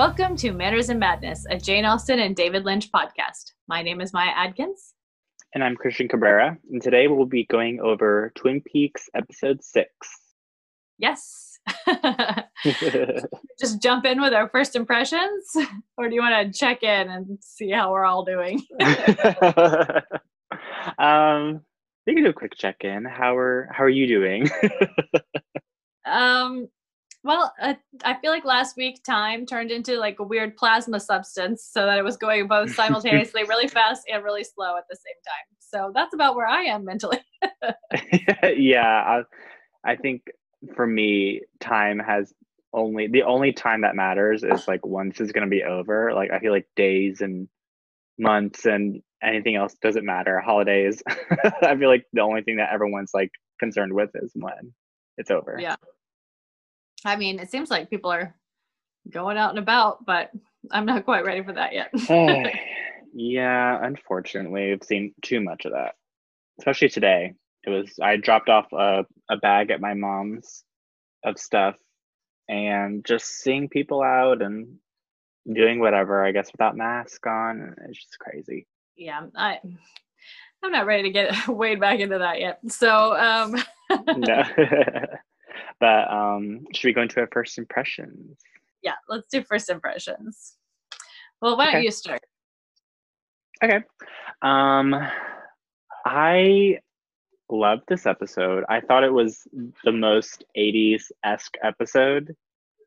Welcome to Manners and Madness, a Jane Austen and David Lynch podcast. My name is Maya Adkins. And I'm Christian Cabrera. And today we'll be going over Twin Peaks episode 6. Yes. Just jump in with our first impressions? Or do you want to check in and see how we're all doing? We can do a quick check-in. How are you doing? Well, I feel like last week time turned into like a weird plasma substance, so that it was going both simultaneously really fast and really slow at the same time. So that's about where I am mentally. Yeah, I think for me, time has the only time that matters is like once it's going to be over. Like I feel like days and months and anything else doesn't matter. Holidays. I feel like the only thing that everyone's like concerned with is when it's over. Yeah. I mean, it seems like people are going out and about, but I'm not quite ready for that yet. Yeah, unfortunately, I've seen too much of that. Especially today. I dropped off a bag at my mom's of stuff and just seeing people out and doing whatever, I guess, without masks on. It's just crazy. Yeah, I'm not ready to get weighed back into that yet. So, No. But should we go into our first impressions? Yeah, let's do first impressions. Well, why don't you start? Okay. I loved this episode. I thought it was the most 80s-esque episode.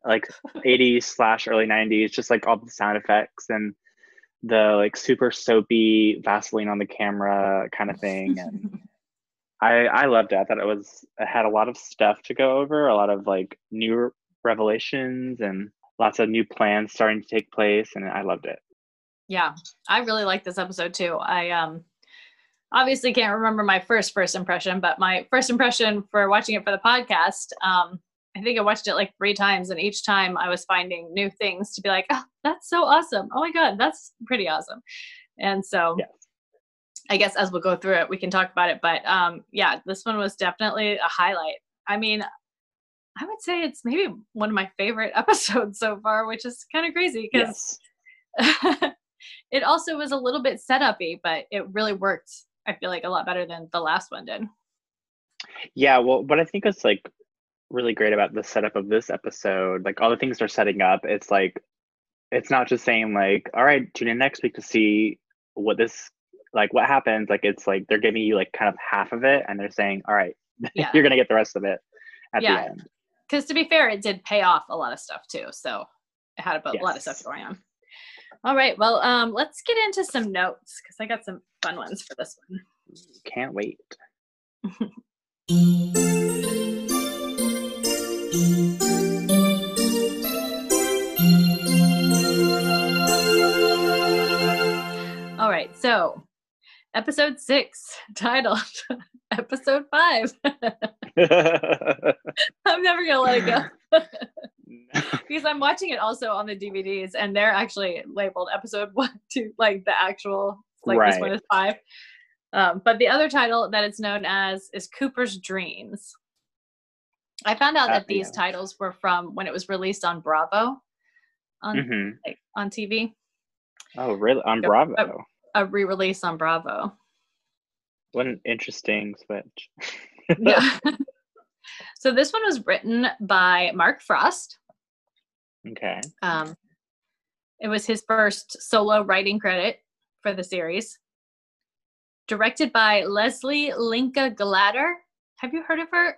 Like 80s/early 90s, just like all the sound effects and the like super soapy Vaseline on the camera kind of thing. And I loved it. I thought it had a lot of stuff to go over, a lot of like new revelations and lots of new plans starting to take place, and I loved it. Yeah, I really liked this episode too. I obviously can't remember my first impression, but my first impression for watching it for the podcast, I think I watched it like 3 times, and each time I was finding new things to be like, oh, that's so awesome. Oh my God, that's pretty awesome. And so yeah. I guess as we'll go through it, we can talk about it. But yeah, this one was definitely a highlight. I mean, I would say it's maybe one of my favorite episodes so far, which is kind of crazy because yes. It also was a little bit setup-y, but it really worked, I feel like, a lot better than the last one did. Yeah, well, but I think it's like really great about the setup of this episode, like all the things they're setting up, it's like, it's not just saying like, all right, tune in next week to see what happens. Like it's like they're giving you like kind of half of it and they're saying, all right, yeah. You're gonna get the rest of it at the end. Because to be fair, it did pay off a lot of stuff too, so it had a lot of stuff going on. All right, well, let's get into some notes because I got some fun ones for this one. Can't wait. All right, so episode 6, titled episode 5. I'm never gonna let it go because I'm watching it also on the DVDs, and they're actually labeled episode 1, 2, like the actual, like right. This one is 5. But the other title that it's known as is Cooper's Dreams. I found out that these titles were from when it was released on Bravo, on TV. Oh, really? On Bravo. A re-release on Bravo. What an interesting switch. Yeah. So this one was written by Mark Frost. Okay. It was his first solo writing credit for the series. Directed by Leslie Linka Glatter. Have you heard of her?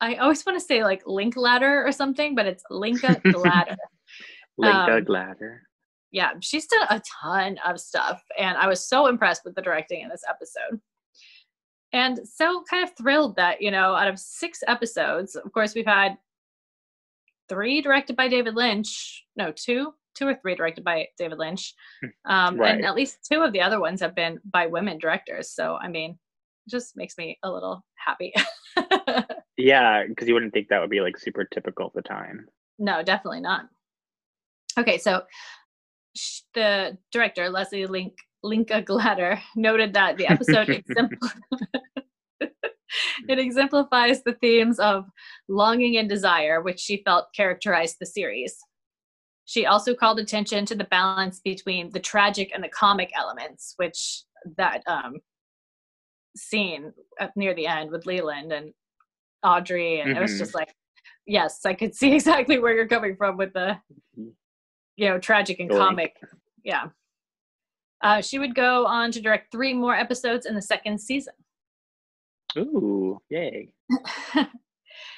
I always want to say like Link Ladder or something, but it's Linka Glatter. Linka Glatter. Yeah, she's done a ton of stuff, and I was so impressed with the directing in this episode. And so kind of thrilled that, you know, out of 6 episodes, of course, we've had 3 directed by David Lynch. No, 2 or 3 directed by David Lynch. Right. And at least 2 of the other ones have been by women directors. So, I mean, it just makes me a little happy. Yeah, because you wouldn't think that would be like super typical at the time. No, definitely not. Okay, so the director, Leslie Linka Glatter, noted that the episode it exemplifies the themes of longing and desire, which she felt characterized the series. She also called attention to the balance between the tragic and the comic elements, which that scene up near the end with Leland and Audrey, and mm-hmm. it was just like, yes, I could see exactly where you're coming from with the, you know, tragic and comic. Yeah. She would go on to direct 3 more episodes in the 2nd season. Ooh, yay.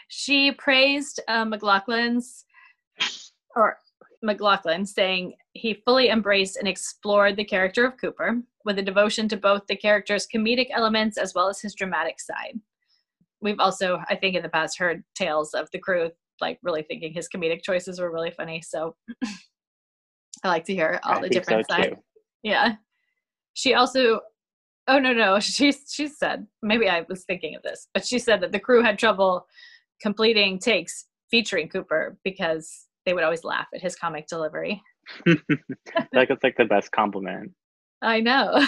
She praised McLaughlin, saying he fully embraced and explored the character of Cooper with a devotion to both the character's comedic elements as well as his dramatic side. We've also, I think in the past, heard tales of the crew like really thinking his comedic choices were really funny. So I like to hear all the different sides. Yeah. She also, she said, maybe I was thinking of this, but she said that the crew had trouble completing takes featuring Cooper because they would always laugh at his comic delivery. Like, it's like the best compliment. I know.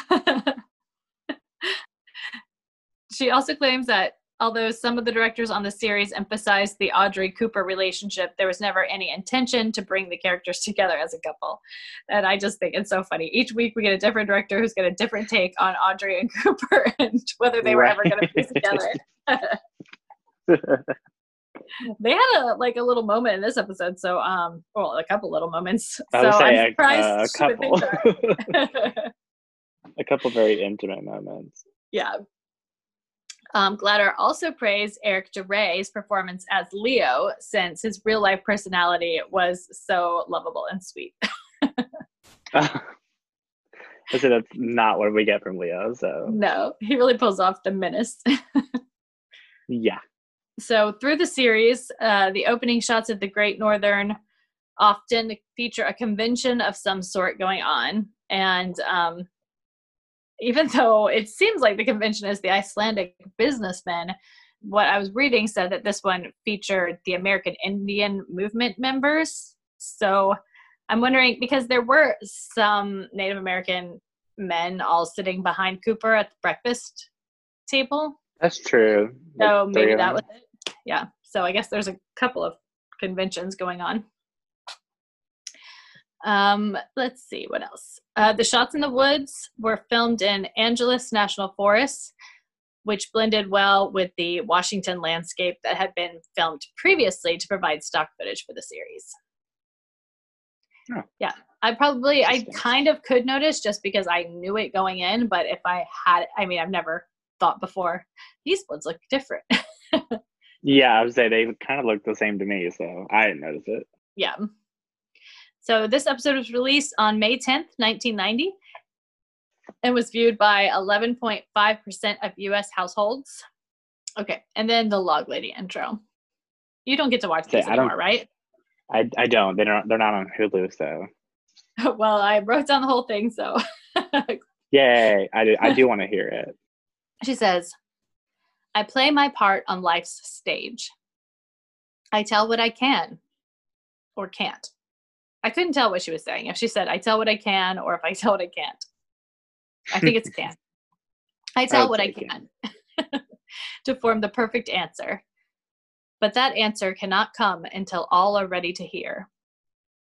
She also claims that although some of the directors on the series emphasized the Audrey Cooper relationship, there was never any intention to bring the characters together as a couple. And I just think it's so funny. Each week we get a different director who's got a different take on Audrey and Cooper and whether they were ever going to be together. They had a little moment in this episode, so a couple little moments. I'm surprised. A couple very intimate moments. Yeah. Glatter also praised Eric DeRay's performance as Leo, since his real life personality was so lovable and sweet. I said that's not what we get from Leo. So no, he really pulls off the menace. Yeah. So through the series, the opening shots of the Great Northern often feature a convention of some sort going on. And even though it seems like the convention is the Icelandic businessmen, what I was reading said that this one featured the American Indian movement members. So I'm wondering, because there were some Native American men all sitting behind Cooper at the breakfast table. That's true. So maybe that was it. Yeah. So I guess there's a couple of conventions going on. Let's see what else. The shots in the woods were filmed in Angeles National Forest, which blended well with the Washington landscape that had been filmed previously to provide stock footage for the series. Oh. Yeah. I kind of could notice just because I knew it going in, but I've never thought before, these ones look different. Yeah, I would say they kind of look the same to me, so I didn't notice it. Yeah. So this episode was released on May 10th, 1990, and was viewed by 11.5% of U.S. households. Okay, and then the Log Lady intro. You don't get to watch these anymore, right? I don't. They're not on Hulu, so. Well, I wrote down the whole thing, so. Yay! I do want to hear it. She says, I play my part on life's stage. I tell what I can or can't. I couldn't tell what she was saying. If she said, I tell what I can, or if I tell what I can't. I think it's can. I tell what I can to form the perfect answer. But that answer cannot come until all are ready to hear.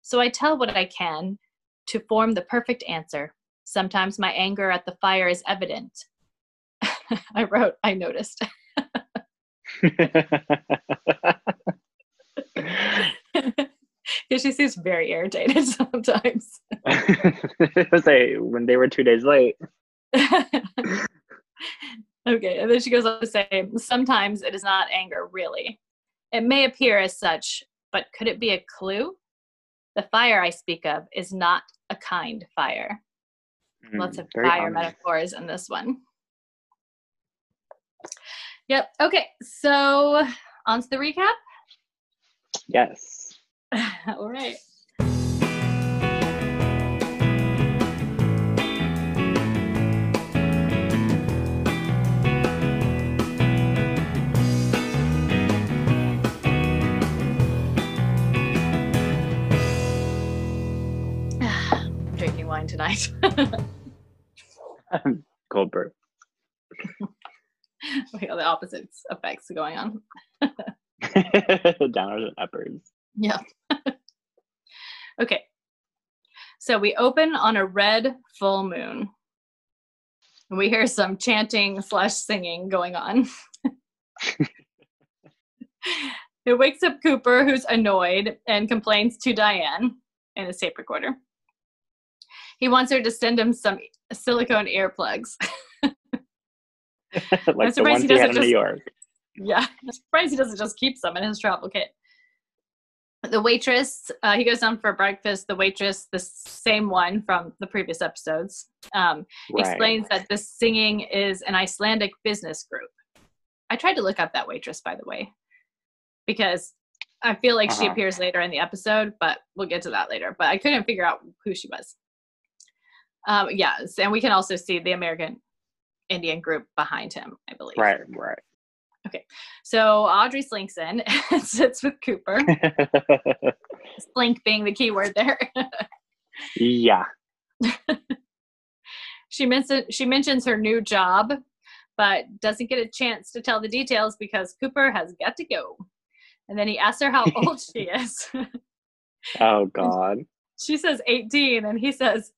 So I tell what I can to form the perfect answer. Sometimes my anger at the fire is evident. I noticed. Because she seems very irritated sometimes. I was like, when they were 2 days late. Okay, and then she goes on to say, sometimes it is not anger, really. It may appear as such, but could it be a clue? The fire I speak of is not a kind fire. Lots of fire metaphors in this one. Yep. Okay. So on to the recap. Yes. All right. I'm drinking wine tonight. Cold brew. We got the opposite effects going on. Downers and uppers. Yeah. Okay. So we open on a red full moon. And we hear some chanting / singing going on. It wakes up Cooper, who's annoyed, and complains to Diane in his tape recorder. He wants her to send him some silicone earplugs. Like the ones he had in New York. Yeah. I'm surprised he doesn't just keep some in his travel kit. The waitress, he goes down for breakfast. The waitress, the same one from the previous episodes, explains that the singing is an Icelandic business group. I tried to look up that waitress, by the way, because I feel like she appears later in the episode, but we'll get to that later. But I couldn't figure out who she was. Yes, and we can also see the American Indian group behind him, I believe. Right. Okay, so Audrey slinks in and sits with Cooper. Slink being the key word there. Yeah. She mentions her new job, but doesn't get a chance to tell the details because Cooper has got to go. And then he asks her how old she is. Oh, God. She says 18, and he says,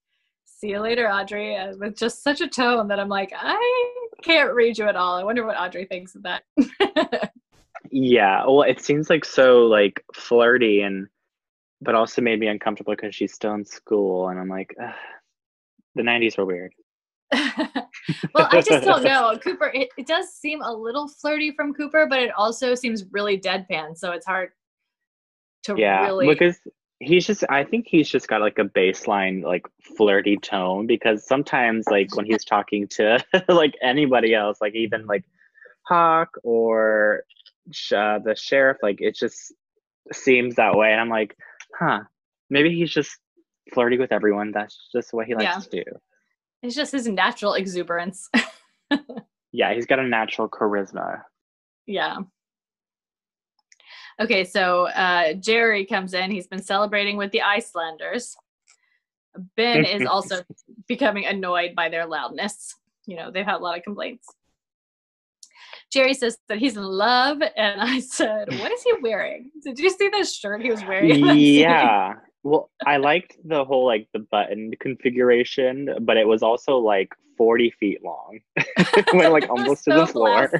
"See you later, Audrey," with just such a tone that I'm like, I can't read you at all. I wonder what Audrey thinks of that. Yeah, well, it seems like so like flirty, and but also made me uncomfortable because she's still in school, and I'm like, ugh, the 90s were weird. Well, I just don't know. Cooper, it does seem a little flirty from Cooper, but it also seems really deadpan, so it's hard to really... Because I think he's just got like a baseline like flirty tone, because sometimes like when he's talking to like anybody else, like even like Hawk or the sheriff, like it just seems that way, and I'm like, maybe he's just flirty with everyone. That's just what he likes to do. It's just his natural exuberance. Yeah, he's got a natural charisma. Yeah. Okay, so Jerry comes in. He's been celebrating with the Icelanders. Ben is also becoming annoyed by their loudness. You know, they've had a lot of complaints. Jerry says that he's in love, and I said, what is he wearing? Did you see this shirt he was wearing? Yeah. Well, I liked the whole, like, the button configuration, but it was also, like, 40 feet long. It went, like, almost to the floor.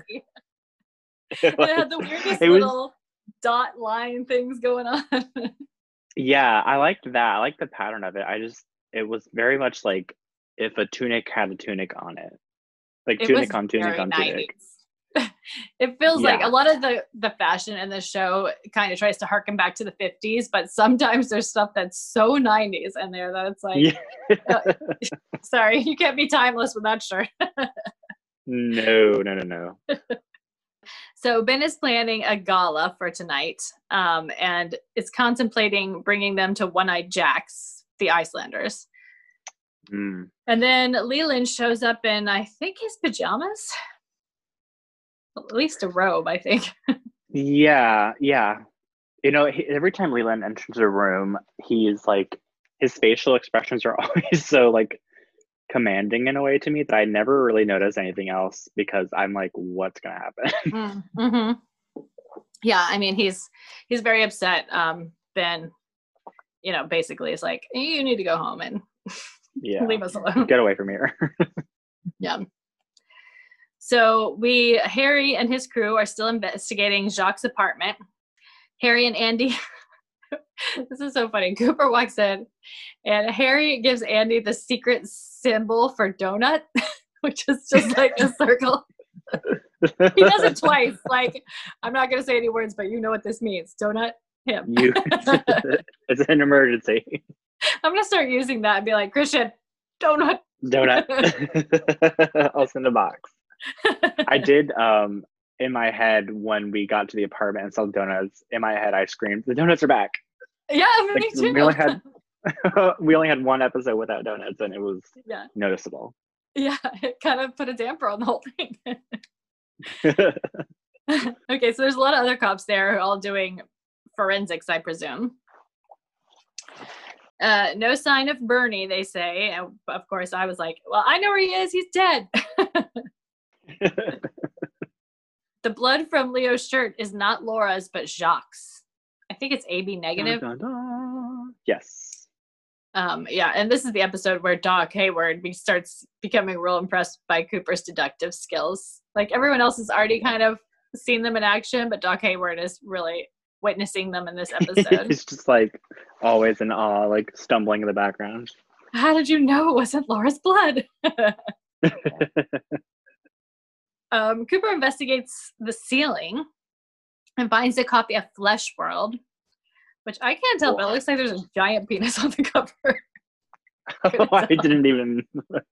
It had the weirdest little... dot line things going on. Yeah, I liked that. I liked the pattern of it. It was very much like if a tunic had a tunic on it. Like it tunic on tunic on 90s. Tunic. It feels like a lot of the fashion in the show kind of tries to harken back to the 50s, but sometimes there's stuff that's so 90s in there that it's like, sorry, you can't be timeless with that shirt. No. So Ben is planning a gala for tonight, and is contemplating bringing them to One-Eyed Jack's, the Icelanders. Mm. And then Leland shows up in, I think, his pajamas? At least a robe, I think. Yeah. You know, every time Leland enters a room, he's like, his facial expressions are always so, like, commanding in a way to me that I never really notice anything else, because I'm like, what's gonna happen? Mm-hmm. Yeah, I mean, he's very upset. Ben, you know, basically is like, you need to go home and leave us alone. Get away from here. Yeah. So Harry and his crew are still investigating Jacques' apartment. Harry and Andy. This is so funny. Cooper walks in, and Harry gives Andy the secret symbol for donut, which is just like a circle. He does it twice. Like, I'm not going to say any words, but you know what this means. Donut, him. It's an emergency. I'm going to start using that and be like, Christian, donut. Donut. I'll send a box. I did... in my head, when we got to the apartment and sold donuts, in my head I screamed, "The donuts are back!" Yeah, like, me too. We only had one episode without donuts, and it was noticeable. Yeah, it kind of put a damper on the whole thing. Okay, so there's a lot of other cops there who are all doing forensics, I presume. No sign of Bernie, they say, and of course I was like, "Well, I know where he is. He's dead." The blood from Leo's shirt is not Laura's, but Jacques'. I think it's AB negative. Yes. Yeah, and this is the episode where Doc Hayward starts becoming real impressed by Cooper's deductive skills. Like, everyone else has already kind of seen them in action, but Doc Hayward is really witnessing them in this episode. He's just, like, always in awe, like, stumbling in the background. How did you know it wasn't Laura's blood? Cooper investigates the ceiling and finds a copy of Flesh World, which I can't tell, but it looks like there's a giant penis on the cover. Oh, I didn't even look.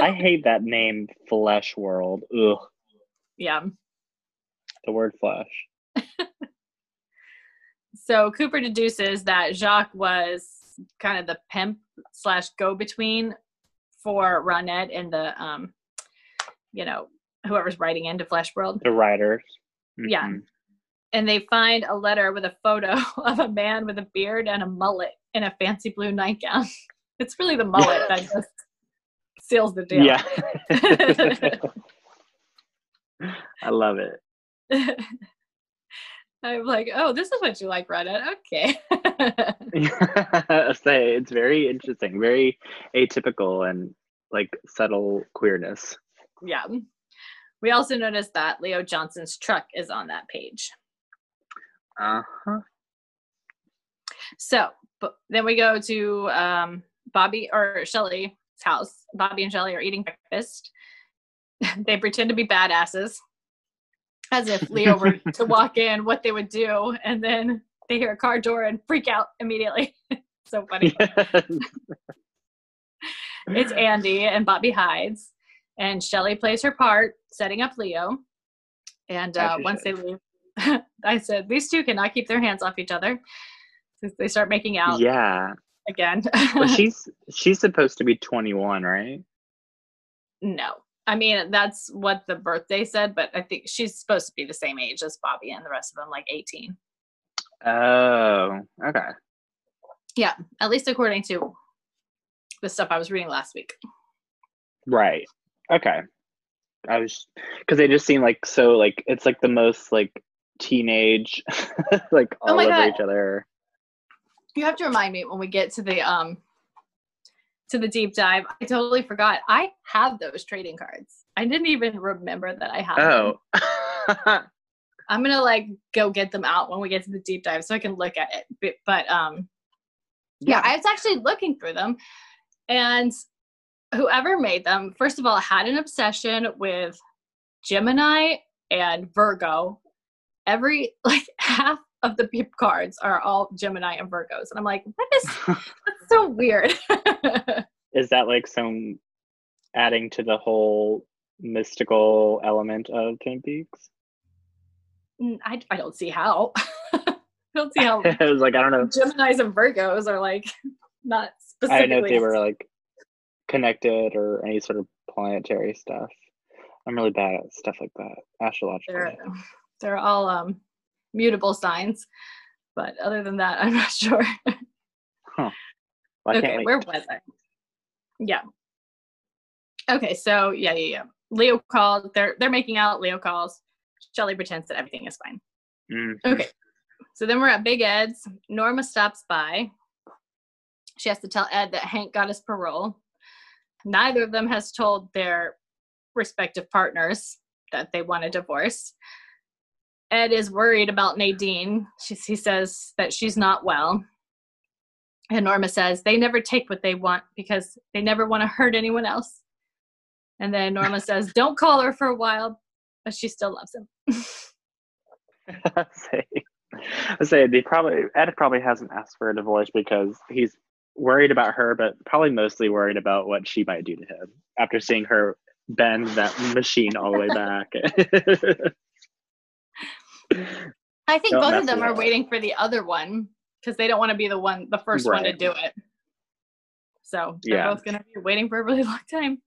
I hate that name, Flesh World. Ugh. Yeah. The word flesh. So Cooper deduces that Jacques was kind of the pimp / go-between for Ronette and the, whoever's writing into Flesh World. The writers. Mm-hmm. Yeah. And they find a letter with a photo of a man with a beard and a mullet in a fancy blue nightgown. It's really the mullet that just seals the deal. Yeah. I love it. I'm like, oh, this is what you like, Reddit. Okay. I say it's very interesting, very atypical and like subtle queerness. Yeah. We also noticed that Leo Johnson's truck is on that page. Uh-huh. So, but then we go to Bobby or Shelly's house. Bobby and Shelly are eating breakfast. They pretend to be badasses, as if Leo were to walk in, what they would do, and then they hear a car door and freak out immediately. So funny. It's Andy, and Bobby hides, and Shelly plays her part, setting up Leo, and once they leave, I said, these two cannot keep their hands off each other. They start making out. Yeah. Again. Well, she's supposed to be 21, right? No. I mean, that's what the birthday said, but I think she's supposed to be the same age as Bobby and the rest of them, like 18. Oh, okay. Yeah, at least according to the stuff I was reading last week. Right. Okay. Because they just seem like so, like, it's like the most, like, teenage, like, all over each other. You have to remind me when we get to the deep dive. I totally forgot. I have those trading cards. I didn't even remember that I had them. I'm gonna like go get them out when we get to the deep dive so I can look at it. But yeah, I was actually looking through them, and whoever made them, first of all, had an obsession with Gemini and Virgo. Every like half of the peep cards are all Gemini and Virgos, and I'm like, what is that's so weird. Is that like some adding to the whole mystical element of Twin Peaks? I don't see how. I was like, I don't know. Geminis and Virgos are like not specifically. I didn't know if they were like connected or any sort of planetary stuff. I'm really bad at stuff like that. Astrological. They're all mutable signs, but other than that, I'm not sure. Huh. Well, okay, where was I? Yeah. Okay, so yeah. Leo calls. They're making out. Leo calls. Shelly pretends that everything is fine. Mm-hmm. Okay, so then we're at Big Ed's. Norma stops by. She has to tell Ed that Hank got his parole. Neither of them has told their respective partners that they want a divorce. Ed is worried about Nadine. He says that she's not well. And Norma says, they never take what they want because they never want to hurt anyone else. And then Norma says, don't call her for a while, but she still loves him. I say Ed probably hasn't asked for a divorce because he's worried about her, but probably mostly worried about what she might do to him after seeing her bend that machine all the way back. I think both of them are waiting for the other one because they don't want to be the first one to do it. So they're both going to be waiting for a really long time.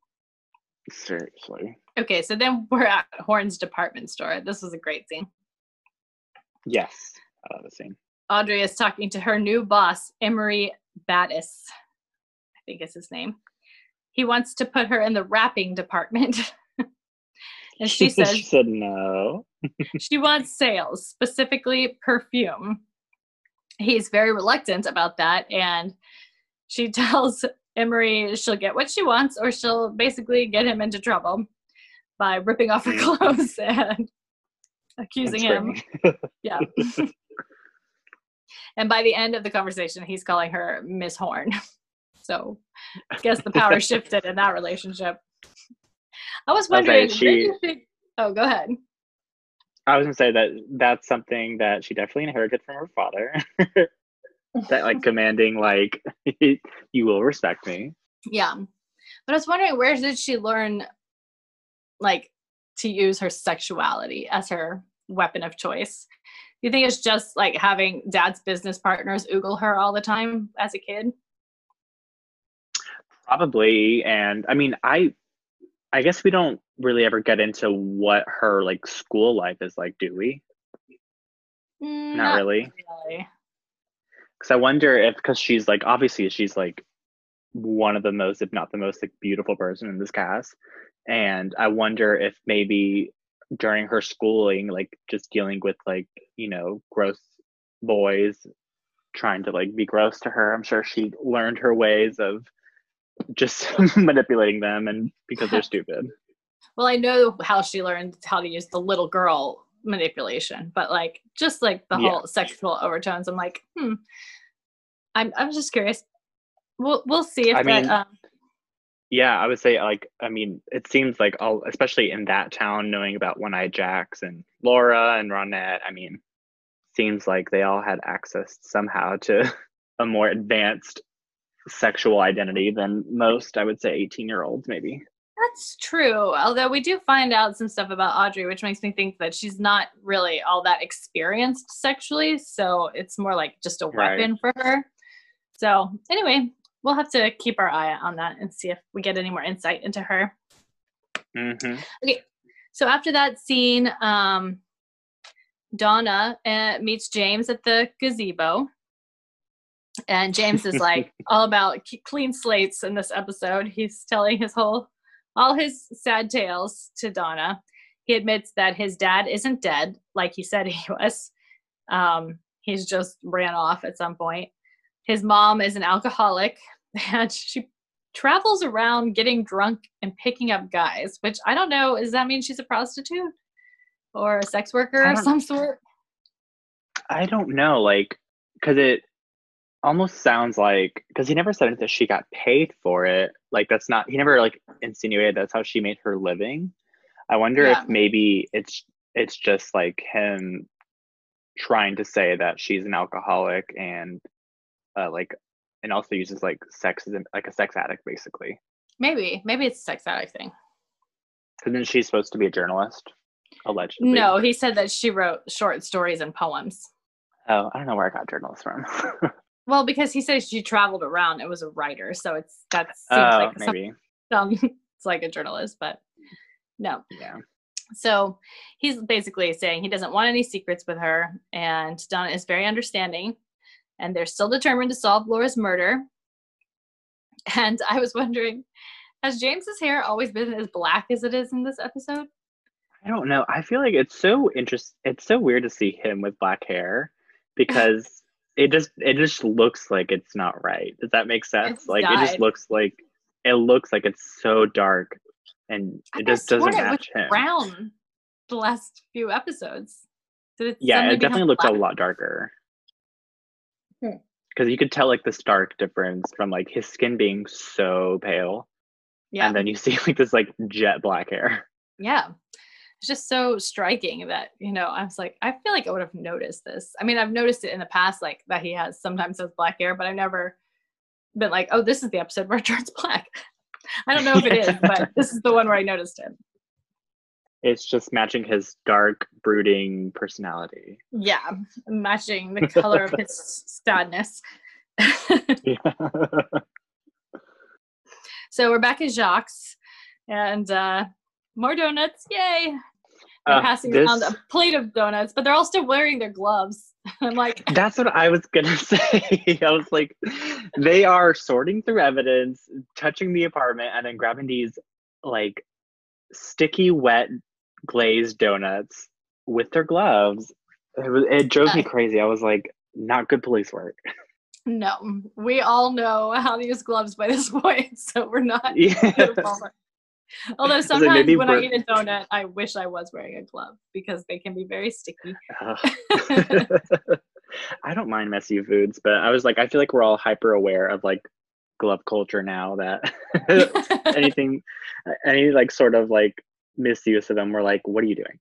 Seriously. Okay, so then we're at Horn's department store. This was a great scene. Yes, I love the scene. Audrey is talking to her new boss, Emery Battis, I think is his name. He wants to put her in the wrapping department. And she says, she said no. She wants sales, specifically perfume. He's very reluctant about that, and she tells Emery she'll get what she wants, or she'll basically get him into trouble by ripping off her clothes and accusing him. Yeah. And by the end of the conversation, he's calling her Miss Horn. So I guess the power shifted in that relationship. I was wondering, oh, go ahead. I was going to say that that's something that she definitely inherited from her father. That like commanding, like, you will respect me. Yeah. But I was wondering, where did she learn, like, to use her sexuality as her weapon of choice? You think it's just like having dad's business partners oogle her all the time as a kid? Probably. And I mean, I guess we don't really ever get into what her like school life is like, do we? Not really. Because I wonder if, because she's like, obviously she's like one of the most, if not the most, like beautiful person in this cast. And I wonder if maybe during her schooling, like just dealing with like, you know, gross boys trying to like be gross to her, I'm sure she learned her ways of just manipulating them, and because they're stupid. Well, I know how she learned how to use the little girl manipulation, but like just like the whole sexual overtones, I'm like, I'm just curious. We'll see if yeah, I would say, like, I mean, it seems like, especially in that town, knowing about One-Eyed Jacks and Laura and Ronette, I mean, seems like they all had access somehow to a more advanced sexual identity than most, I would say, 18-year-olds, maybe. That's true, although we do find out some stuff about Audrey, which makes me think that she's not really all that experienced sexually, so it's more like just a weapon for her. So, anyway, we'll have to keep our eye on that and see if we get any more insight into her. Mm-hmm. Okay, so after that scene, Donna meets James at the gazebo. And James is like all about clean slates in this episode. He's telling his all his sad tales to Donna. He admits that his dad isn't dead, like he said he was. He's just ran off at some point. His mom is an alcoholic, and she travels around getting drunk and picking up guys, which I don't know. Does that mean she's a prostitute or a sex worker of some sort? I don't know. Like, because it almost sounds like, because he never said that she got paid for it. Like, that's not, he never like insinuated that's how she made her living. I wonder if maybe it's just like him trying to say that she's an alcoholic and also uses like sex as like a sex addict, basically. Maybe it's a sex addict thing. Isn't she supposed to be a journalist, allegedly? No, he said that she wrote short stories and poems. Oh, I don't know where I got journalist from. Well, because he says she traveled around and was a writer, so it's like a journalist, but no. Yeah. So he's basically saying he doesn't want any secrets with her, and Donna is very understanding. And they're still determined to solve Laura's murder. And I was wondering, has James's hair always been as black as it is in this episode? I don't know. I feel like it's so interesting. It's so weird to see him with black hair, because it just looks like it's not right. Does that make sense? It's like dyed. It just looks like it's so dark, and it just doesn't match him. Brown the last few episodes. It definitely looked a lot darker. Because you could tell like the stark difference from like his skin being so pale, and then you see like this like jet black hair. Yeah, it's just so striking that, you know, I was like, I feel like I would have noticed this. I mean, I've noticed it in the past, like that he sometimes has black hair, but I've never been like, oh, this is the episode where it turns black. I don't know if it is, but this is the one where I noticed it. It's just matching his dark, brooding personality. Yeah, matching the color of his sadness. So we're back at Jacques, and more donuts, yay! They're passing around a plate of donuts, but they're all still wearing their gloves. I'm like... That's what I was going to say. I was like, they are sorting through evidence, touching the apartment, and then grabbing these, like, sticky, wet glazed donuts with their gloves. It drove me crazy. I was like, not good police work. No, we all know how to use gloves by this point, so we're not. Yeah. Although sometimes when I eat a donut, I wish I was wearing a glove because they can be very sticky. I don't mind messy foods, but I was like, I feel like we're all hyper aware of like glove culture now that anything, any like sort of like misuse of them, we're like, what are you doing?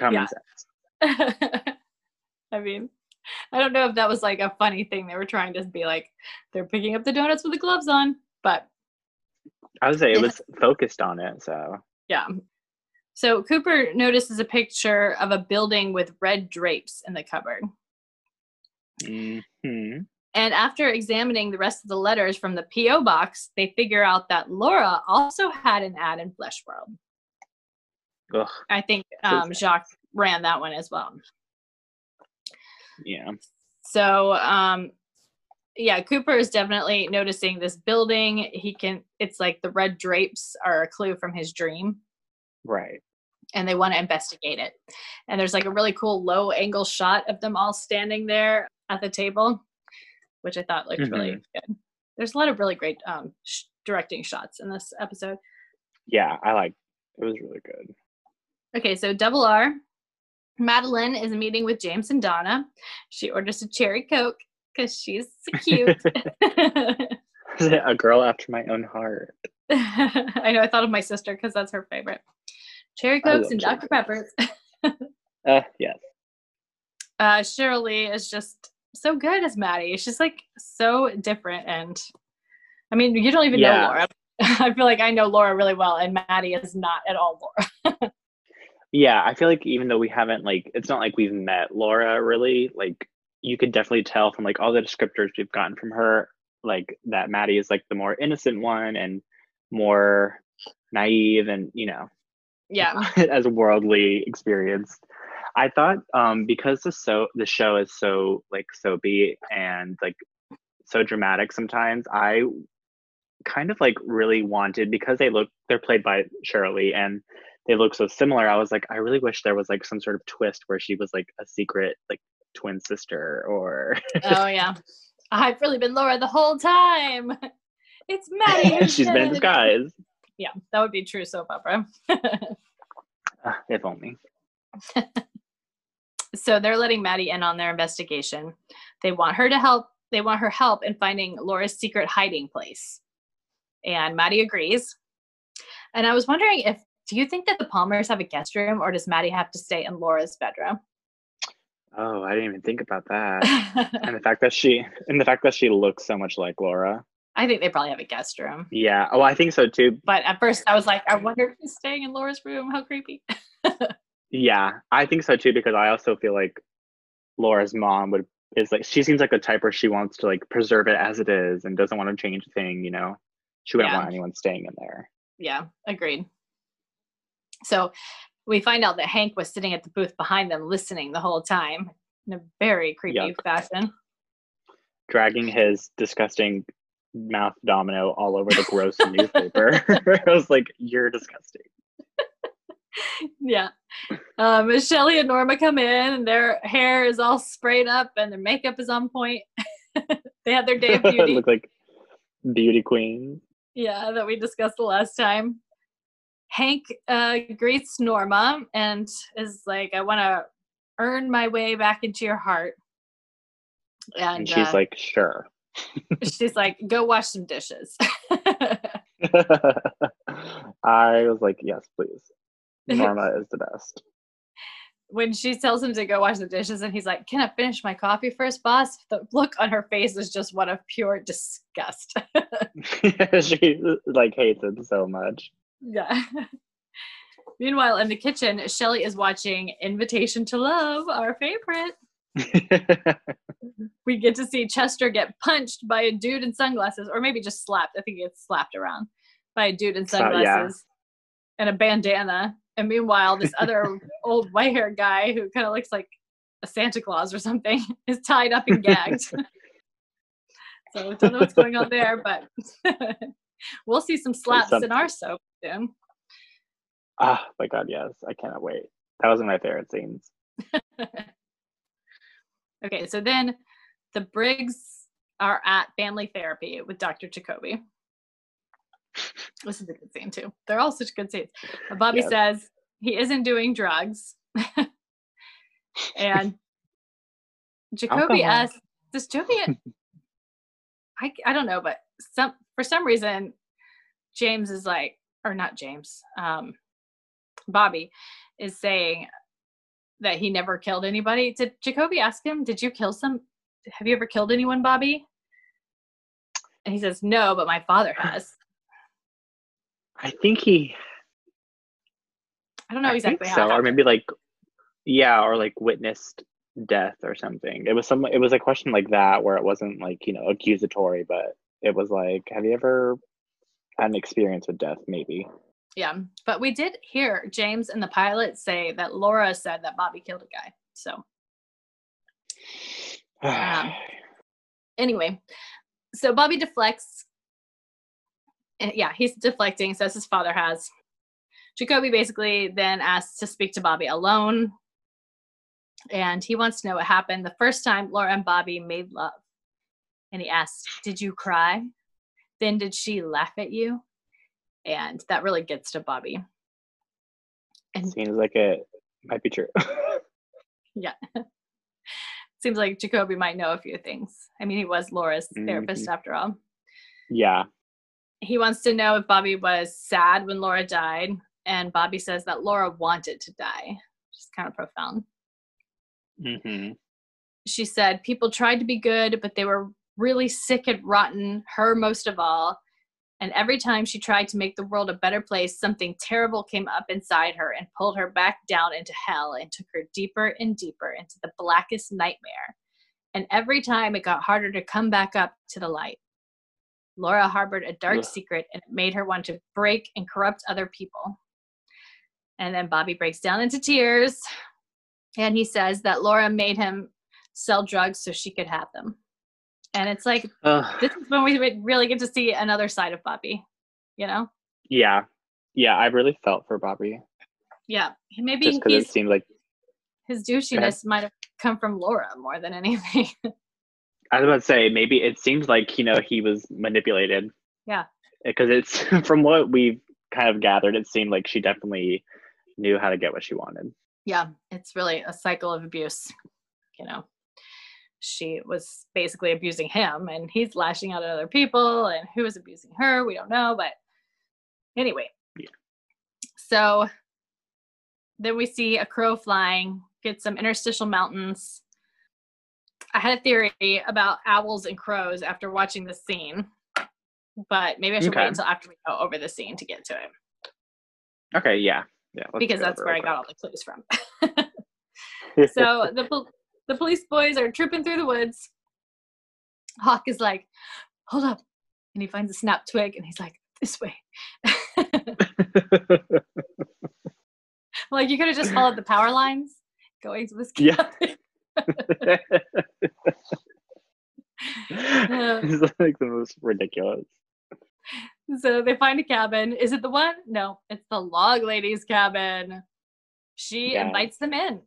Common sense. I mean, I don't know if that was like a funny thing. They were trying to be like, they're picking up the donuts with the gloves on, but. I would say it was focused on it, so. Yeah. So Cooper notices a picture of a building with red drapes in the cupboard. Mm-hmm. And after examining the rest of the letters from the P.O. box, they figure out that Laura also had an ad in Flesh World. Ugh. I think Jacques ran that one as well. Yeah. So, yeah, Cooper is definitely noticing this building. He can, it's like the red drapes are a clue from his dream. Right. And they want to investigate it. And there's like a really cool low angle shot of them all standing there at the table, which I thought looked really good. There's a lot of really great directing shots in this episode. Yeah, I like, it was really good. Okay, so Double R. Madeline is meeting with James and Donna. She orders a cherry Coke because she's cute. A girl after my own heart. I know, I thought of my sister because that's her favorite. Cherry Cokes and Dr. Peppers. Yes. Shirley is just so good as Maddie. She's like so different, and I mean, you don't even know Laura. I feel like I know Laura really well, and Maddie is not at all Laura. Yeah, I feel like even though we haven't, like, it's not like we've met Laura really, like, you could definitely tell from, like, all the descriptors we've gotten from her, like, that Maddie is, like, the more innocent one and more naive and, you know, as worldly experienced. I thought because the show is so, like, soapy and, like, so dramatic sometimes, I kind of, like, really wanted, because they're played by Shirley and they look so similar. I was like, I really wish there was like some sort of twist where she was like a secret like twin sister or. Oh yeah, I've really been Laura the whole time. It's Maddie. She's been in disguise. Yeah, that would be true soap opera. If only. So they're letting Maddie in on their investigation. They want her to help. They want her help in finding Laura's secret hiding place, and Maddie agrees. And I was wondering if. Do you think that the Palmers have a guest room, or does Maddie have to stay in Laura's bedroom? Oh, I didn't even think about that. and the fact that she looks so much like Laura. I think they probably have a guest room. Yeah. Oh, I think so too. But at first I was like, I wonder if she's staying in Laura's room. How creepy. Yeah, I think so too, because I also feel like Laura's mom is like, she seems like the type where she wants to like preserve it as it is and doesn't want to change a thing, you know? She wouldn't want anyone staying in there. Yeah, agreed. So we find out that Hank was sitting at the booth behind them listening the whole time in a very creepy fashion. Dragging his disgusting mouth domino all over the gross newspaper. I was like, you're disgusting. Yeah. Shelley and Norma come in and their hair is all sprayed up and their makeup is on point. They had their day of beauty. Look like beauty queen. Yeah, that we discussed the last time. Hank greets Norma and is like, I want to earn my way back into your heart. And she's like, sure. She's like, go wash some dishes. I was like, yes, please. Norma is the best. When she tells him to go wash the dishes and he's like, can I finish my coffee first, boss? The look on her face is just one of pure disgust. She like hates it so much. Yeah. Meanwhile, in the kitchen, Shelley is watching Invitation to Love, our favorite. We get to see Chester get punched by a dude in sunglasses, or maybe just slapped. I think he gets slapped around by a dude in sunglasses and a bandana. And meanwhile, this other old white-haired guy who kind of looks like a Santa Claus or something is tied up and gagged. So I don't know what's going on there, but... We'll see some slaps in our soap soon. Oh my God, yes. I cannot wait. That was one of my favorite scenes. Okay, so then the Briggs are at family therapy with Dr. Jacoby. This is a good scene too. They're all such good scenes. But Bobby says he isn't doing drugs. And Jacoby asks, does Joby, I don't know, but for some reason, James is like, or not James, Bobby is saying that he never killed anybody. Did Jacoby ask him, did you kill have you ever killed anyone, Bobby? And he says, no, but my father has. I think I don't know exactly how. Or maybe like, yeah, or like witnessed death or something. It was a question like that where it wasn't like, you know, accusatory, but it was like, have you ever had an experience with death? Maybe. Yeah, but we did hear James and the pilot say that Laura said that Bobby killed a guy. So anyway, so Bobby deflects. Yeah, he's deflecting, says his father has. Jacoby basically then asks to speak to Bobby alone. And he wants to know what happened the first time Laura and Bobby made love. And he asks, did you cry? Then did she laugh at you? And that really gets to Bobby. And seems like it might be true. Yeah. Seems like Jacoby might know a few things. I mean, he was Laura's therapist after all. Yeah. He wants to know if Bobby was sad when Laura died. And Bobby says that Laura wanted to die, which is kind of profound. Mm-hmm. She said, people tried to be good, but they were really sick and rotten, her most of all. And every time she tried to make the world a better place, something terrible came up inside her and pulled her back down into hell and took her deeper and deeper into the blackest nightmare. And every time it got harder to come back up to the light. Laura harbored a dark secret, and it made her want to break and corrupt other people. And then Bobby breaks down into tears, and he says that Laura made him sell drugs so she could have them. And it's like, this is when we really get to see another side of Bobby, you know? Yeah. Yeah, I really felt for Bobby. Yeah. Maybe just because it seemed like his douchiness might have come from Laura more than anything. I was about to say, maybe it seems like, you know, he was manipulated. Yeah. Because it's, from what we've kind of gathered, it seemed like she definitely knew how to get what she wanted. Yeah. It's really a cycle of abuse, you know. She was basically abusing him, and he's lashing out at other people, and who was abusing her, we don't know, but anyway. Yeah. So then we see a crow flying, get some interstitial mountains. I had a theory about owls and crows after watching this scene, but maybe I should wait until after we go over the scene to get to it. Okay, yeah. Because that's where I got all the clues from. So the police boys are trooping through the woods. Hawk is like, hold up. And he finds a snap twig, and he's like, this way. Like, you could have just followed the power lines going to this cabin. It's like the most ridiculous. So they find a cabin. Is it the one? No, it's the Log Lady's cabin. She invites them in,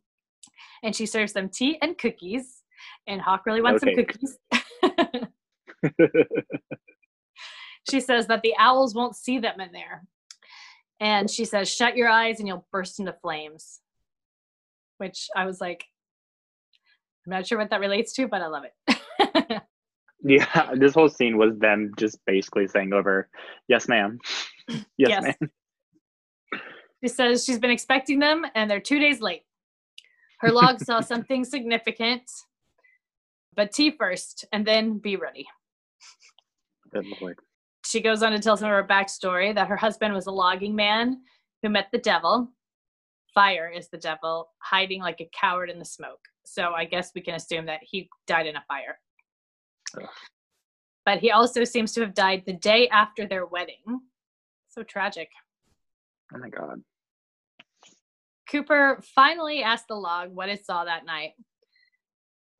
and she serves them tea and cookies, and Hawk really wants some cookies. She says that the owls won't see them in there, and she says, shut your eyes and you'll burst into flames, which I was like, I'm not sure what that relates to, but I love it. Yeah, this whole scene was them just basically saying over, yes, ma'am. Yes, ma'am. She says she's been expecting them, and they're 2 days late. Her log saw something significant, but tea first, and then be ready. Good boy. She goes on to tell some of her backstory, that her husband was a logging man who met the devil. Fire is the devil, hiding like a coward in the smoke. So I guess we can assume that he died in a fire. Ugh. But he also seems to have died the day after their wedding. So tragic. Oh my God. Cooper finally asked the log what it saw that night,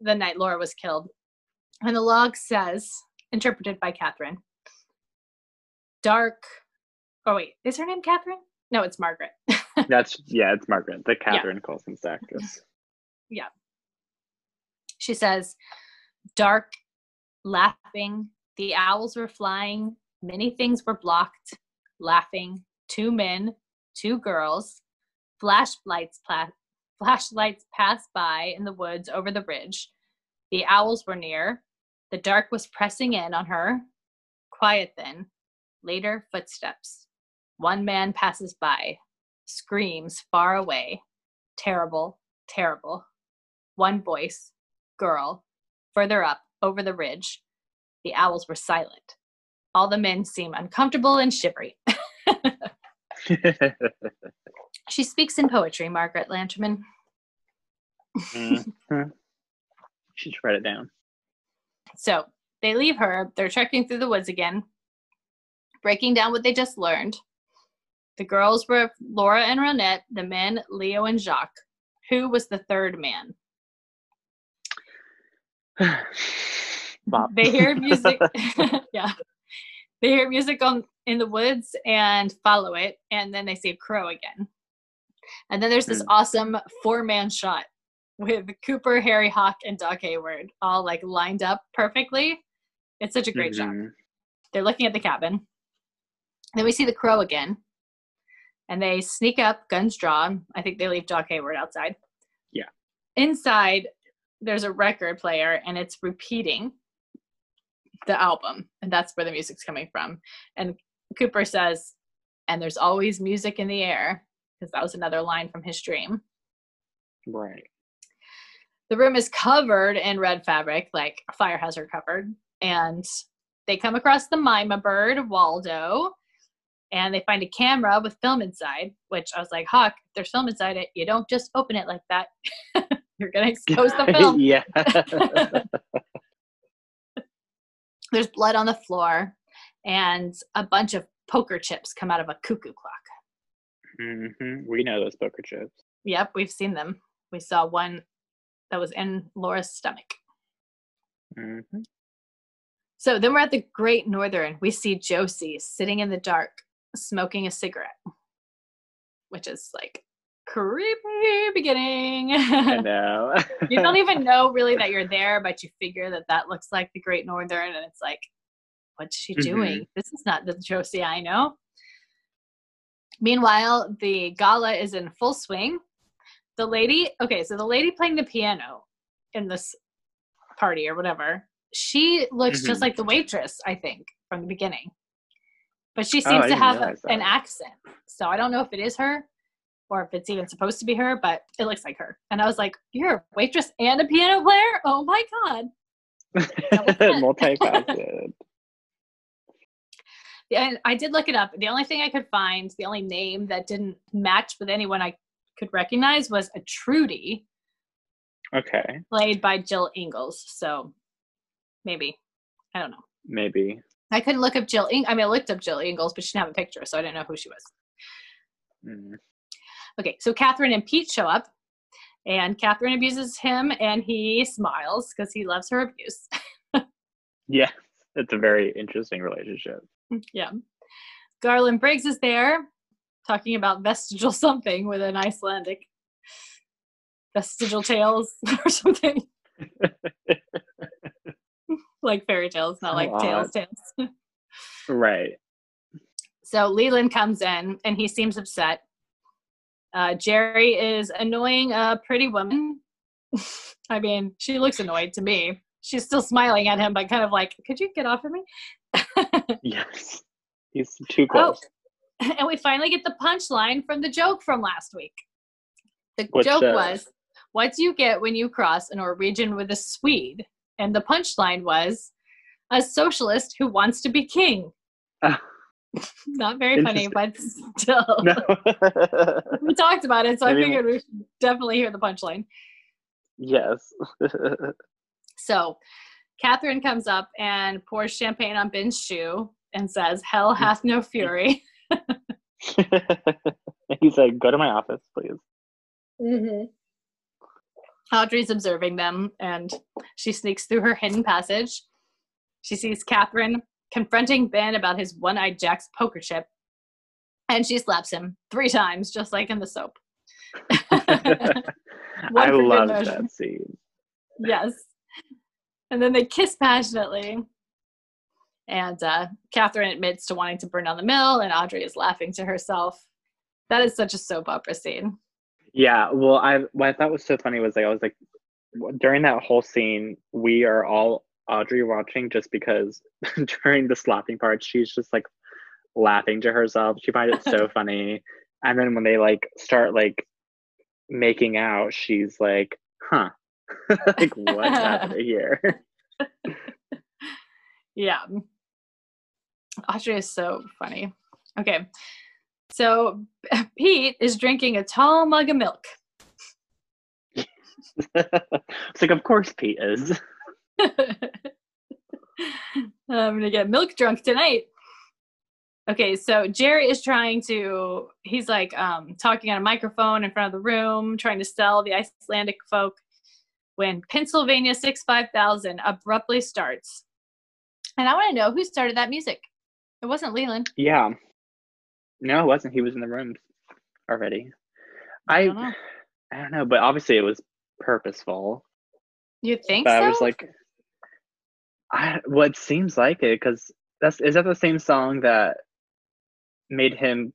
the night Laura was killed. And the log says, interpreted by Catherine, dark, is her name Catherine? No, it's Margaret. It's Margaret, the Catherine Coulson's actress. Yeah. She says, dark laughing. The owls were flying. Many things were blocked. Laughing. 2 men, 2 girls. Flashlights passed by in the woods over the ridge. The owls were near. The dark was pressing in on her. Quiet then. Later, footsteps. 1 man passes by. Screams far away. Terrible, terrible. 1 voice. Girl. Further up, over the ridge. The owls were silent. All the men seem uncomfortable and shivery. She speaks in poetry, Margaret Lanterman. Mm-hmm. She's write it down. So they leave her. They're trekking through the woods again, breaking down what they just learned. The girls were Laura and Ronette, the men, Leo and Jacques. Who was the 3rd man? Bob. They hear music. Yeah. They hear music in the woods and follow it. And then they see a crow again. And then there's this awesome 4-man shot with Cooper, Harry, Hawk, and Doc Hayward all like lined up perfectly. It's such a great shot. They're looking at the cabin. Then we see the crow again. And they sneak up, guns drawn. I think they leave Doc Hayward outside. Yeah. Inside, there's a record player, and it's repeating the album, and that's where the music's coming from. And Cooper says, "And there's always music in the air," because that was another line from his dream. Right. The room is covered in red fabric, like a fire hazard covered, and they come across the Mima bird, Waldo, and they find a camera with film inside, which I was like, Hawk, if there's film inside it, you don't just open it like that. You're going to expose the film. Yeah. There's blood on the floor, and a bunch of poker chips come out of a cuckoo clock. Mm-hmm. We know those poker chips. Yep, we've seen them. We saw one that was in Laura's stomach. Mm-hmm. So then we're at the Great Northern. We see Josie sitting in the dark, smoking a cigarette, which is like creepy beginning. I know. You don't even know really that you're there, but you figure that looks like the Great Northern, and it's like, what's she doing? Mm-hmm. This is not the Josie I know. Meanwhile, the gala is in full swing. The lady playing the piano in this party or whatever, she looks just like the waitress, I think, from the beginning. But she seems to have an accent. So I don't know if it is her, or if it's even supposed to be her, but it looks like her. And I was like, you're a waitress and a piano player? Oh my God. Multifaceted. And I did look it up. The only thing I could find, the only name that didn't match with anyone I could recognize, was a Trudy. Okay. Played by Jill Ingalls. So maybe. I don't know. Maybe. I couldn't look up I looked up Jill Ingalls, but she didn't have a picture, so I didn't know who she was. Mm. Okay, so Catherine and Pete show up, and Catherine abuses him, and he smiles because he loves her abuse. Yeah, it's a very interesting relationship. Yeah. Garland Briggs is there, talking about vestigial something with an Icelandic. Vestigial tales or something. Like fairy tales, not like tales. Right. So Leland comes in, and he seems upset. Jerry is annoying a pretty woman. I mean, she looks annoyed to me. She's still smiling at him, but kind of like, could you get off of me? Yes. He's too close. Oh, and we finally get the punchline from the joke from last week. The joke was, what do you get when you cross a Norwegian with a Swede? And the punchline was, a socialist who wants to be king. Not very funny, but still. No. We talked about it, so I figured we should definitely hear the punchline. Yes. So Catherine comes up and pours champagne on Ben's shoe and says, hell hath no fury. He's like, go to my office, please. Mm-hmm. Audrey's observing them, and she sneaks through her hidden passage. She sees Catherine confronting Ben about his one-eyed Jack's poker chip, and she slaps him 3 times, just like in the soap. I love that scene. Yes. And then they kiss passionately. And Catherine admits to wanting to burn down the mill, and Audrey is laughing to herself. That is such a soap opera scene. Yeah, well, what I thought was so funny was, like, I was like, during that whole scene, we are all Audrey watching, just because during the slapping part, she's just, like, laughing to herself. She finds it so funny. And then when they, like, start, like, making out, she's like, huh. Like, what's happening here? Yeah. Audrey is so funny. Okay. So Pete is drinking a tall mug of milk. It's like, of course Pete is. I'm going to get milk drunk tonight. Okay, so Jerry is trying to, he's like talking on a microphone in front of the room, trying to sell the Icelandic folk, when Pennsylvania 65000 abruptly starts. And I want to know who started that music. It wasn't Leland. Yeah. No, it wasn't. He was in the room already. I don't know, but obviously it was purposeful. You think so? But I was like, it seems like it, because is that the same song that made him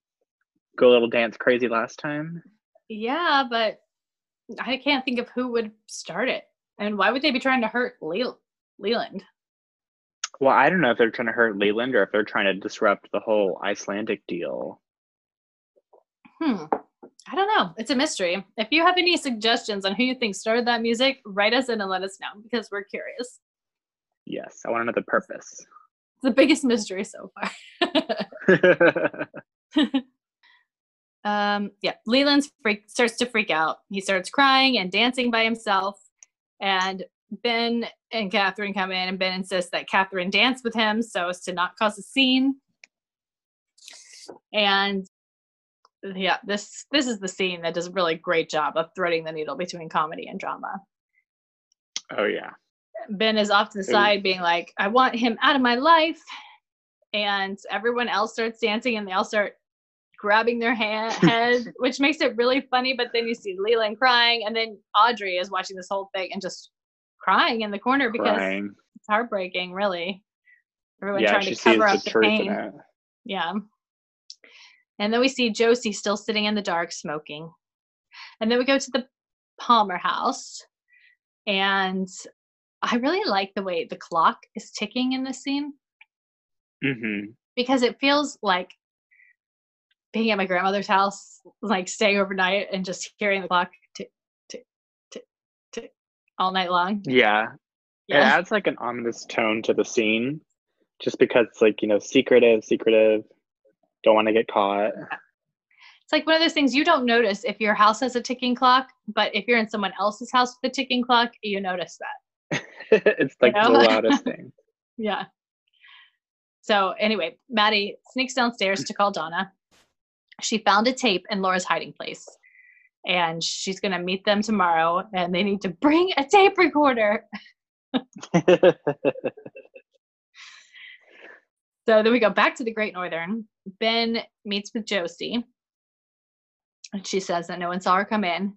go a little dance crazy last time? Yeah, but I can't think of who would start it. And why would they be trying to hurt Leland? Well, I don't know if they're trying to hurt Leland or if they're trying to disrupt the whole Icelandic deal. I don't know. It's a mystery. If you have any suggestions on who you think started that music, write us in and let us know, because we're curious. Yes, I want to know the purpose. It's the biggest mystery so far. Leland starts to freak out. He starts crying and dancing by himself, and Ben and Catherine come in, and Ben insists that Catherine dance with him so as to not cause a scene. And yeah, this is the scene that does a really great job of threading the needle between comedy and drama. Oh yeah. Ben is off to the side being like, I want him out of my life. And everyone else starts dancing, and they all start grabbing their head, which makes it really funny. But then you see Leland crying, and then Audrey is watching this whole thing and just crying in the corner because it's heartbreaking, really. Everyone trying to cover up the pain. Yeah. And then we see Josie still sitting in the dark smoking. And then we go to the Palmer house. And I really like the way the clock is ticking in this scene. Mm-hmm. Because it feels like being at my grandmother's house, like staying overnight and just hearing the clock tick, tick, tick, tick all night long. Yeah. It adds like an ominous tone to the scene, just because it's like, you know, secretive, don't want to get caught. It's like one of those things you don't notice if your house has a ticking clock, but if you're in someone else's house with a ticking clock, you notice that. It's like the loudest thing. Yeah. So anyway, Maddie sneaks downstairs to call Donna. She found a tape in Laura's hiding place, and she's going to meet them tomorrow, and they need to bring a tape recorder. So then we go back to the Great Northern. Ben meets with Josie, and she says that no one saw her come in.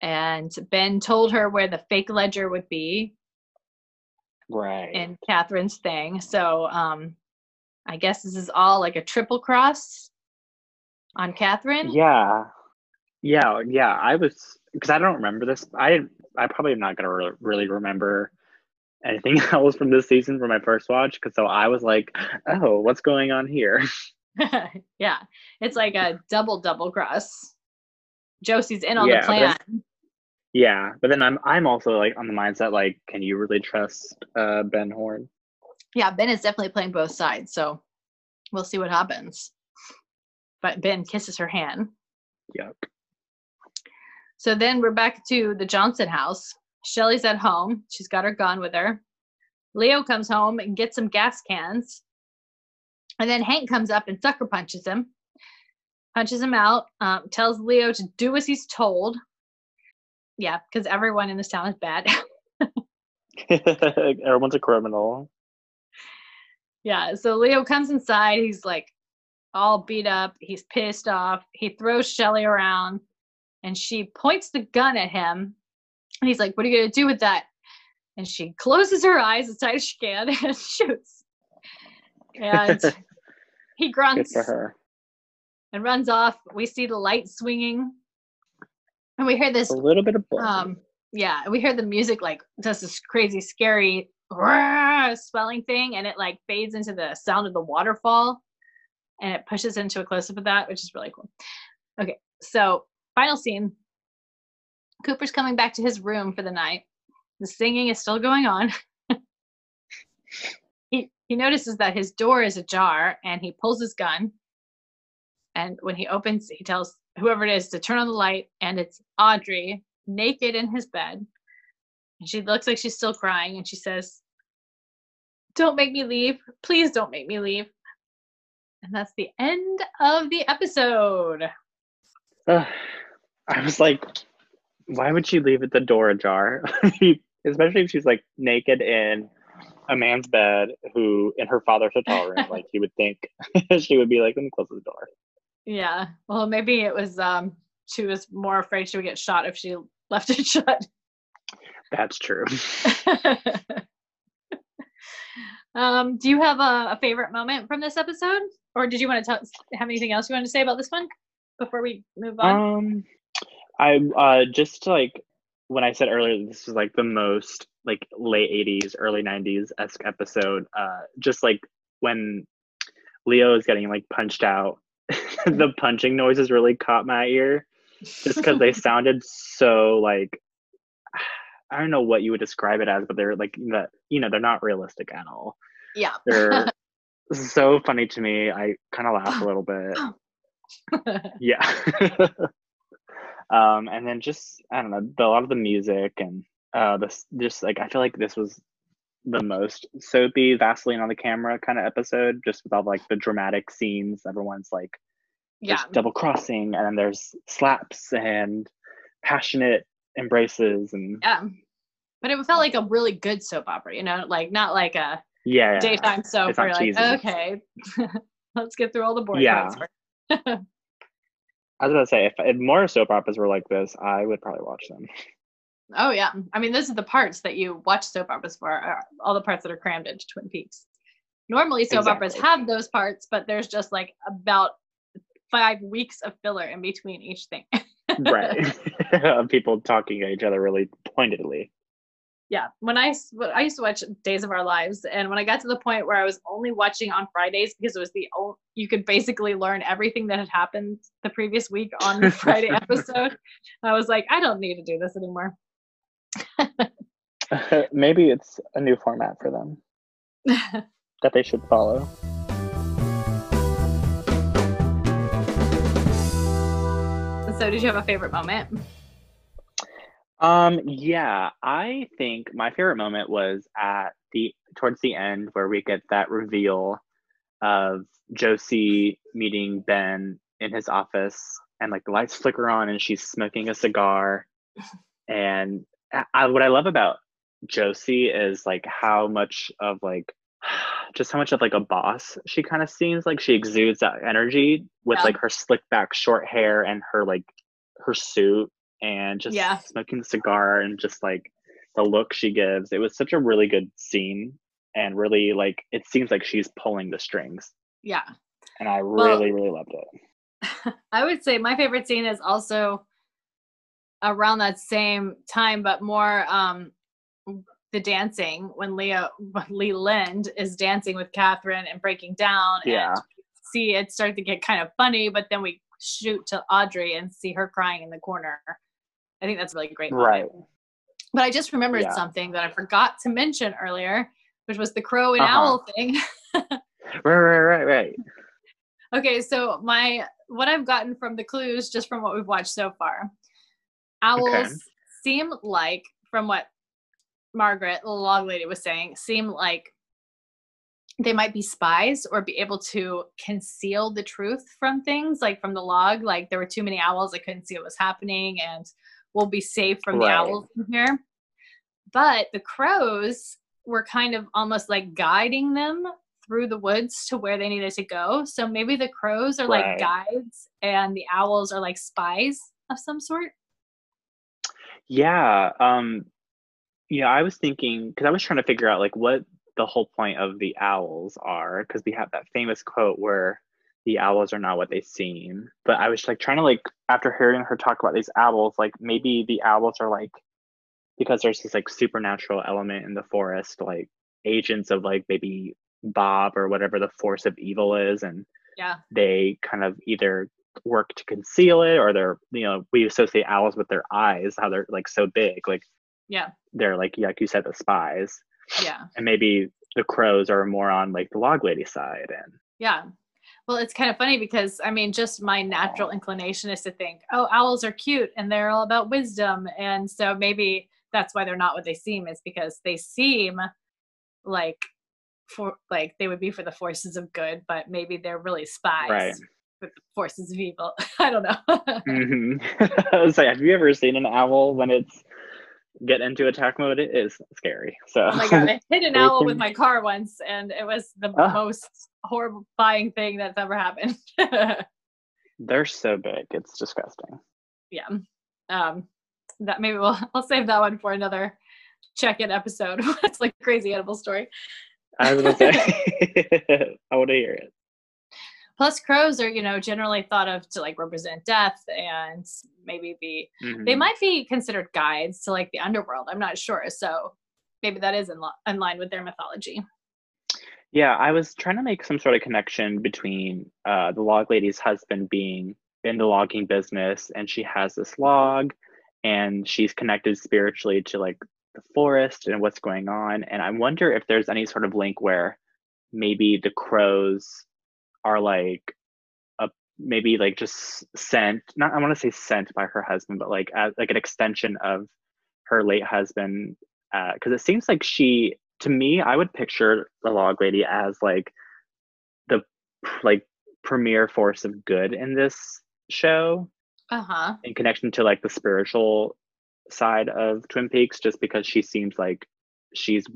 And Ben told her where the fake ledger would be. Right. In Catherine's thing. So I guess this is all like a triple cross on Catherine? Yeah. I was, because I don't remember this. I probably am not going to really remember anything else from this season from my first watch, because so I was like, oh, what's going on here? Yeah. It's like a double cross. Josie's in on the plan. But then I'm also like on the mindset, like, can you really trust Ben Horn? Yeah, Ben is definitely playing both sides, so we'll see what happens. But Ben kisses her hand. Yep. So then we're back to the Johnson house. Shelly's at home. She's got her gun with her. Leo comes home and gets some gas cans. And then Hank comes up and sucker punches him out, tells Leo to do as he's told. Yeah, because everyone in this town is bad. Everyone's a criminal. Yeah, so Leo comes inside. He's like, all beat up. He's pissed off. He throws Shelly around, and she points the gun at him. And he's like, what are you going to do with that? and she closes her eyes as tight as she can and shoots. And he grunts. Good for her. And runs off. We see the light swinging, and we hear this a little bit of we hear the music, like, does this crazy scary swelling thing, and it like fades into the sound of the waterfall, and it pushes into a close-up of that, which is really cool. Okay, so final scene. Cooper's coming back to his room for the night. The singing is still going on. He notices that his door is ajar, and he pulls his gun. And when he opens, he tells whoever it is to turn on the light, and it's Audrey, naked in his bed. And she looks like she's still crying, and she says, "Don't make me leave. Please don't make me leave." And that's the end of the episode. I was like, why would she leave at the door ajar? Especially if she's like naked in a man's bed who, in her father's hotel room, like you would think she would be like, let me close the door. Yeah. Well, maybe it was, she was more afraid she would get shot if she left it shut. That's true. Do you have a favorite moment from this episode? Or did you want to have anything else you want to say about this one before we move on? I just, like, when I said earlier, this is like the most like late 80s, early 90s-esque episode. Just like when Leo is getting like punched out, the punching noises really caught my ear, just because they sounded so like, I don't know what you would describe it as, but they're like, you know, they're not realistic at all. Yeah. They're so funny to me. I kind of laugh a little bit. Yeah. And then just, I don't know, a lot of the music and this, just like, I feel like this was the most soapy Vaseline on the camera kind of episode, just with all like the dramatic scenes. Everyone's like, double crossing, and then there's slaps and passionate embraces, and but it felt like a really good soap opera, you know, like not like a daytime soap where you're like, okay, let's get through all the boring parts. I was gonna say, if more soap operas were like this, I would probably watch them. Oh yeah, I mean, those are the parts that you watch soap operas for. All the parts that are crammed into Twin Peaks. Normally, soap operas have those parts, but there's just like about 5 weeks of filler in between each thing. Right, people talking at each other really pointedly. Yeah, when I used to watch Days of Our Lives, and when I got to the point where I was only watching on Fridays because it was the only, you could basically learn everything that had happened the previous week on the Friday episode. I was like, I don't need to do this anymore. Maybe it's a new format for them that they should follow. So, did you have a favorite moment? I think my favorite moment was towards the end, where we get that reveal of Josie meeting Ben in his office, and like the lights flicker on and she's smoking a cigar. And what I love about Josie is like how much of a boss she kind of seems like. She exudes that energy with like her slick back short hair and her like her suit. And just smoking the cigar, and just like the look she gives. It was such a really good scene, and really like it seems like she's pulling the strings. Yeah. And I really loved it. I would say my favorite scene is also around that same time, but more the dancing, when Lee Lind is dancing with Catherine and breaking down. Yeah. And see it start to get kind of funny, but then we shoot to Audrey and see her crying in the corner. I think that's really great moment. Right. But I just remembered something that I forgot to mention earlier, which was the crow and owl thing. Right. Okay, so what I've gotten from the clues, just from what we've watched so far, owls seem like, from what Margaret, the log lady, was saying, seem like they might be spies or be able to conceal the truth from things, like from the log, like there were too many owls, I couldn't see what was happening, and we'll be safe from the owls in here. But the crows were kind of almost like guiding them through the woods to where they needed to go. So maybe the crows are like guides, and the owls are like spies of some sort. Yeah. Yeah, I was thinking, because I was trying to figure out like what the whole point of the owls are, because we have that famous quote where the owls are not what they seem. But I was like trying to, like, after hearing her talk about these owls, like maybe the owls are like, because there's this like supernatural element in the forest, like agents of like maybe Bob or whatever the force of evil is, and yeah, they kind of either work to conceal it, or they're, you know, we associate owls with their eyes, how they're like so big, like yeah, they're like you said, the spies. Yeah, and maybe the crows are more on like the log lady side. And yeah, well, it's kind of funny because I mean, just my natural inclination is to think, oh, owls are cute and they're all about wisdom, and so maybe that's why they're not what they seem, is because they seem like for like they would be for the forces of good, but maybe they're really spies, right, with the forces of evil. I don't know. Mm-hmm. I was like, have you ever seen an owl when it's get into attack mode? It is scary. So oh my god, I hit an owl with my car once, and it was the most horrifying thing that's ever happened. They're so big, it's disgusting. Yeah, that maybe I'll save that one for another check-in episode. It's like a crazy edible story. I was gonna say, I want to hear it. Plus, crows are, you know, generally thought of to like represent death, and maybe be they might be considered guides to like the underworld. I'm not sure, so maybe that is in line with their mythology. Yeah, I was trying to make some sort of connection between the log lady's husband being in the logging business, and she has this log, and she's connected spiritually to like the forest and what's going on. And I wonder if there's any sort of link where maybe the crows are like a maybe like just sent, not I want to say sent by her husband, but like as like an extension of her late husband, because it seems like she, to me, I would picture the log lady as like the like premier force of good in this show, in connection to like the spiritual side of Twin Peaks, just because she seems like she's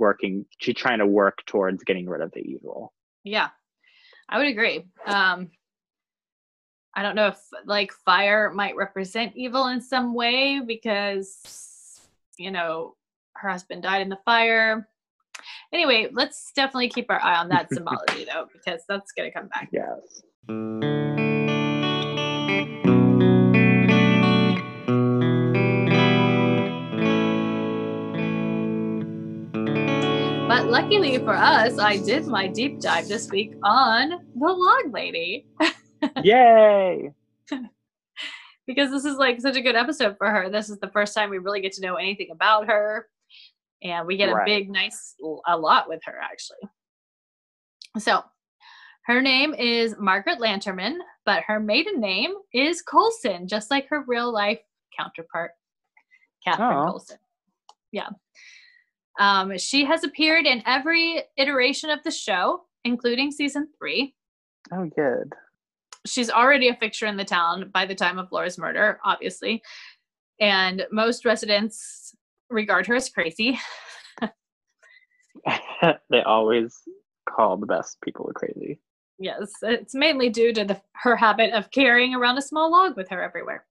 trying to work towards getting rid of the evil. Yeah, I would agree. I don't know if like fire might represent evil in some way, because, you know, her husband died in the fire. Anyway, let's definitely keep our eye on that symbology though, because that's going to come back. Yes. But luckily for us, I did my deep dive this week on the Log Lady. Yay! Because this is like such a good episode for her. This is the first time we really get to know anything about her. And we get a lot with her, actually. So her name is Margaret Lanterman, but her maiden name is Coulson, just like her real life counterpart, Catherine Coulson. Yeah. She has appeared in every iteration of the show, including season 3. Oh, good. She's already a fixture in the town by the time of Laura's murder, obviously. And most residents regard her as crazy. They always call the best people crazy. Yes, it's mainly due to her habit of carrying around a small log with her everywhere.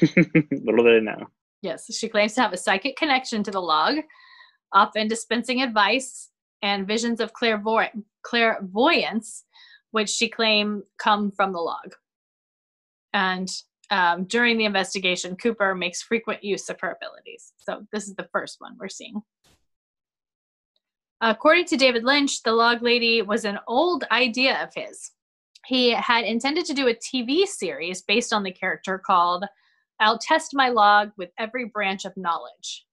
Little did I know. Yes, she claims to have a psychic connection to the log, often dispensing advice and visions of clairvoyance, which she claims come from the log. And during the investigation, Cooper makes frequent use of her abilities. So this is the first one we're seeing. According to David Lynch, the Log Lady was an old idea of his. He had intended to do a TV series based on the character called I'll Test My Log with Every Branch of Knowledge.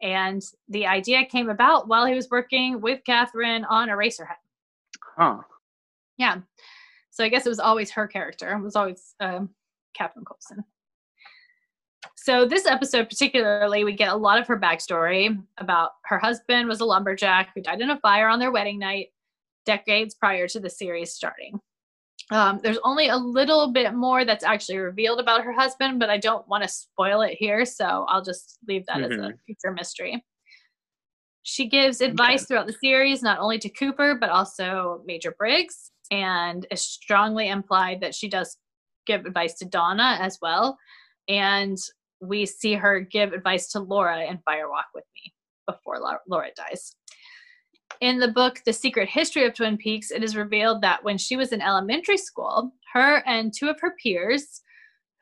And the idea came about while he was working with Catherine on Eraserhead. Huh. Yeah. So I guess it was always her character. It was always Catherine Coulson. So this episode particularly, we get a lot of her backstory about her husband was a lumberjack who died in a fire on their wedding night decades prior to the series starting. There's only a little bit more that's actually revealed about her husband, but I don't want to spoil it here, so I'll just leave that as a future mystery. She gives advice throughout the series, not only to Cooper, but also Major Briggs, and is strongly implied that she does give advice to Donna as well. And we see her give advice to Laura in Firewalk with Me before Laura dies. In the book, The Secret History of Twin Peaks, it is revealed that when she was in elementary school, her and two of her peers,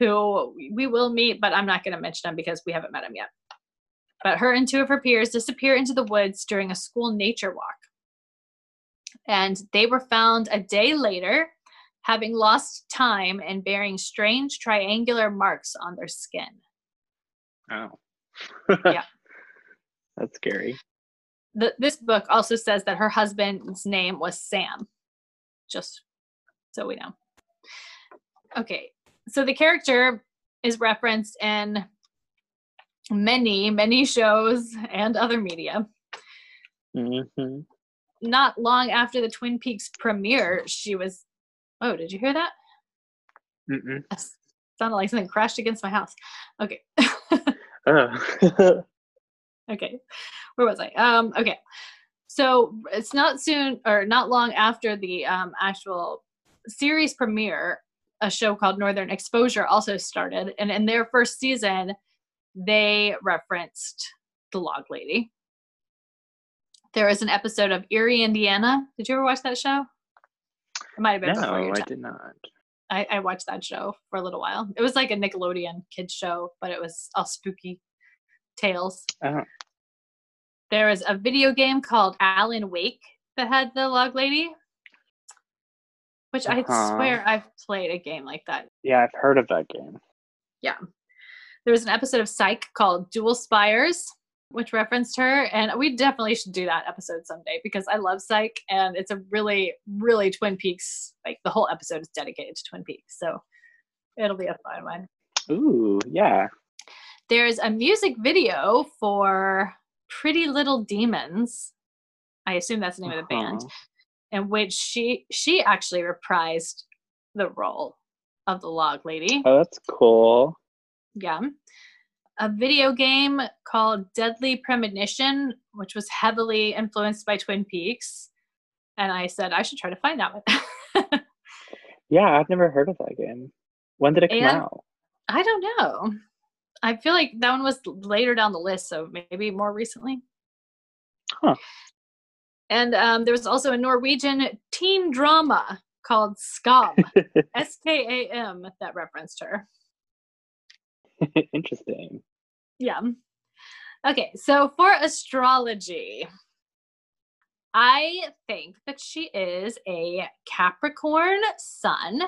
who we will meet, but I'm not going to mention them because we haven't met them yet. But her and two of her peers disappear into the woods during a school nature walk. And they were found a day later, having lost time and bearing strange triangular marks on their skin. Oh. Yeah. That's scary. This book also says that her husband's name was Sam, just so we know. Okay, so the character is referenced in many, many shows and other media. Mm-hmm. Not long after the Twin Peaks premiere, she was... Oh, did you hear that? Mm-mm. It sounded like something crashed against my house. Okay. Oh. Okay. Where was I? Okay. So it's not long after the actual series premiere, a show called Northern Exposure also started. And in their first season, they referenced the Log Lady. There is an episode of Eerie, Indiana. Did you ever watch that show? It might have been before your time. I did not. I watched that show for a little while. It was like a Nickelodeon kids show, but it was all spooky tales. Oh. There was a video game called Alan Wake that had the Log Lady, which I swear I've played a game like that. Yeah, I've heard of that game. Yeah. There was an episode of Psych called Dual Spires, which referenced her, and we definitely should do that episode someday because I love Psych, and it's a really, really Twin Peaks, like the whole episode is dedicated to Twin Peaks, so it'll be a fun one. Ooh, yeah. There's a music video for Pretty Little Demons, I assume that's the name of the band, in which she actually reprised the role of the Log Lady. Oh, that's cool. Yeah. A video game called Deadly Premonition, which was heavily influenced by Twin Peaks. And I said, I should try to find that one. Yeah, I've never heard of that game. When did it come out? I don't know. I feel like that one was later down the list, so maybe more recently. Huh. And there was also a Norwegian teen drama called Skam, S-K-A-M, that referenced her. Interesting. Yeah. Okay, so for astrology, I think that she is a Capricorn sun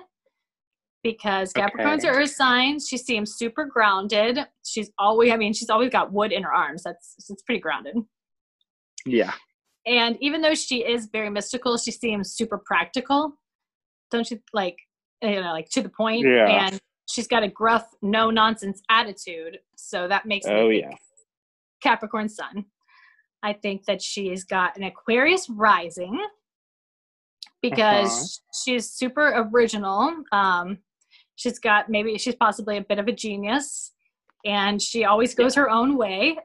because Capricorns are her signs. She seems super grounded. She's always got wood in her arms. It's pretty grounded. Yeah. And even though she is very mystical, she seems super practical. Don't you like to the point? Yeah. And she's got a gruff, no-nonsense attitude, so that makes Capricorn sun. I think that she's got an Aquarius rising because she's super original. She's possibly a bit of a genius, and she always goes her own way.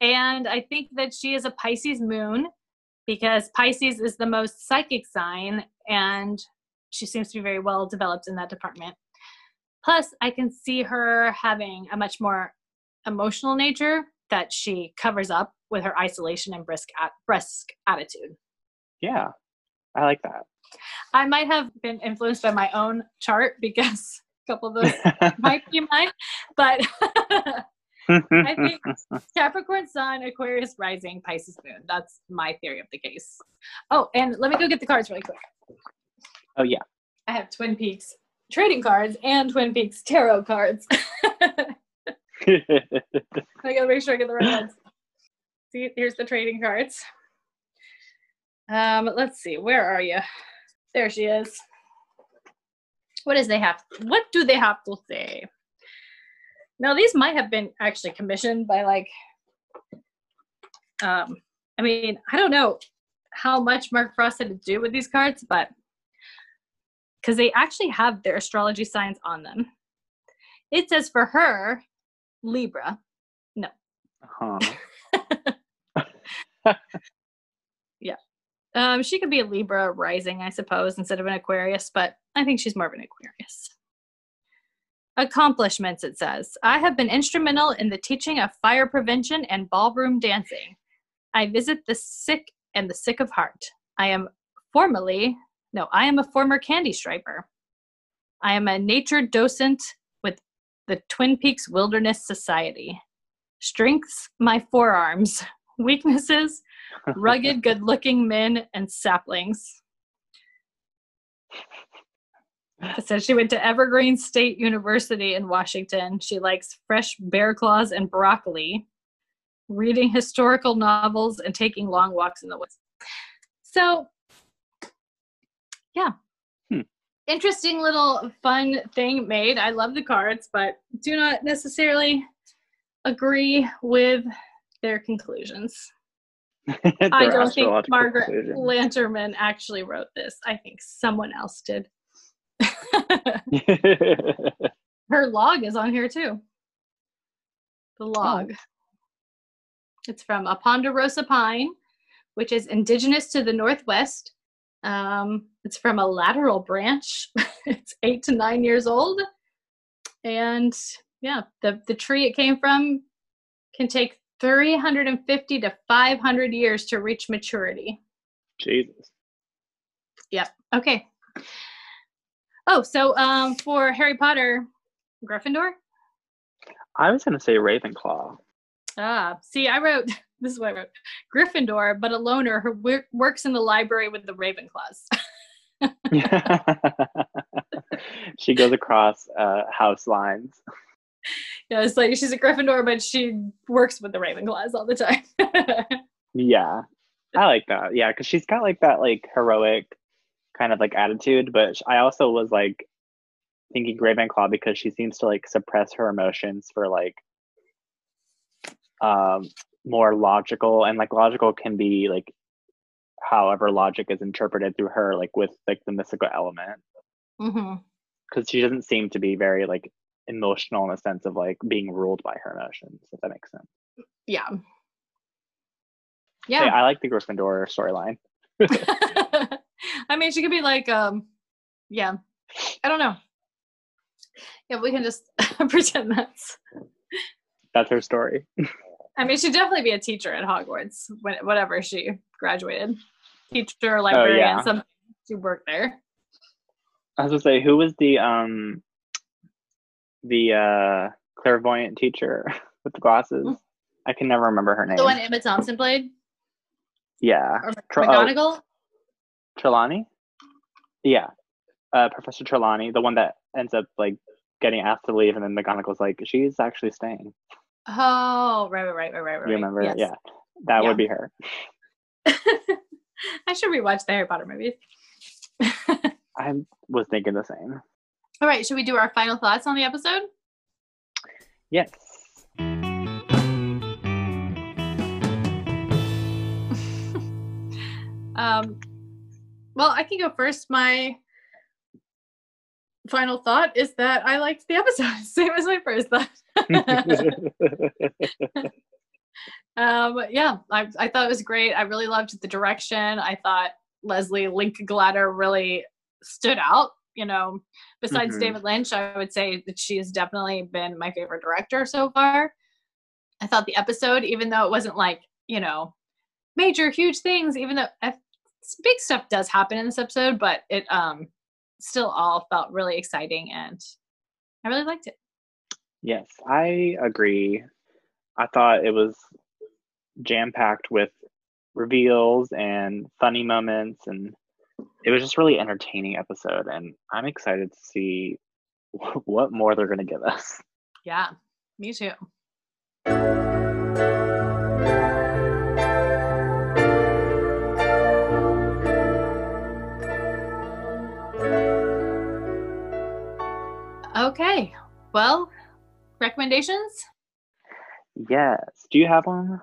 And I think that she is a Pisces moon because Pisces is the most psychic sign, and she seems to be very well developed in that department. Plus, I can see her having a much more emotional nature that she covers up with her isolation and brusque attitude. Yeah, I like that. I might have been influenced by my own chart because a couple of those might be mine, but I think Capricorn sun, Aquarius rising, Pisces moon. That's my theory of the case. Oh, and let me go get the cards really quick. Oh, yeah. I have Twin Peaks trading cards and Twin Peaks tarot cards. I gotta make sure I get the right ones. See, here's the trading cards. Let's see. Where are you? There she is. What do they have to say? Now, these might have been actually commissioned by I don't know how much Mark Frost had to do with these cards, but because they actually have their astrology signs on them. It says for her, Libra. No. Yeah. She could be a Libra rising, I suppose, instead of an Aquarius, but I think she's more of an Aquarius. Accomplishments, it says. I have been instrumental in the teaching of fire prevention and ballroom dancing. I visit the sick and the sick of heart. I am a former candy striper. I am a nature docent with the Twin Peaks Wilderness Society. Strengths, my forearms. Weaknesses, rugged, good-looking men and saplings. It says she went to Evergreen State University in Washington. She likes fresh bear claws and broccoli, reading historical novels, and taking long walks in the woods. So, yeah. Interesting little fun thing made. I love the cards, but do not necessarily agree with their conclusions. I don't think Margaret Lanterman actually wrote this. I think someone else did. Her log is on here too. The log. Oh. It's from a ponderosa pine, which is indigenous to the Northwest. It's from a lateral branch. It's 8 to 9 years old. And yeah, the tree it came from can take 350 to 500 years to reach maturity. Jesus. Yep. Okay. Oh, so for Harry Potter, Gryffindor? I was going to say Ravenclaw. Ah, see, this is what I wrote. Gryffindor, but a loner who works in the library with the Ravenclaws. She goes across house lines. Yeah, it's like she's a Gryffindor, but she works with the Ravenclaws all the time. Yeah, I like that. Yeah, because she's got like that like heroic kind of like attitude, but I also was like thinking Ravenclaw because she seems to like suppress her emotions for like more logical, and like logical can be like however logic is interpreted through her, like with like the mystical element, because she doesn't seem to be very like emotional in the sense of like being ruled by her emotions, if that makes sense. Yeah, I like the Gryffindor storyline. I mean, she could be like yeah, I don't know. Yeah, we can just pretend that's her story. I mean, she'd definitely be a teacher at Hogwarts, whatever she graduated, teacher, librarian. Oh, yeah. Something to work there. I was gonna say, who was the clairvoyant teacher with the glasses? I can never remember her name. The one Emma Thompson played? Yeah. Or McGonagall? Oh, Trelawney? Yeah. Professor Trelawney, the one that ends up like getting asked to leave, and then McGonagall's like, she's actually staying. Oh, right. You remember? Yes. Yeah. That would be her. I should rewatch the Harry Potter movies. I was thinking the same. All right, should we do our final thoughts on the episode? Yes. Well, I can go first. My final thought is that I liked the episode, same as my first thought. I thought it was great. I really loved the direction. I thought Leslie Linka Glatter really stood out. You know, besides David Lynch, I would say that she has definitely been my favorite director so far. I thought the episode, even though it wasn't like, you know, major, huge things, even though big stuff does happen in this episode, but it still all felt really exciting, and I really liked it. Yes, I agree. I thought it was jam-packed with reveals and funny moments, and it was just really entertaining episode, and I'm excited to see what more they're going to give us. Yeah, me too. Okay, well, recommendations? Yes. Do you have one?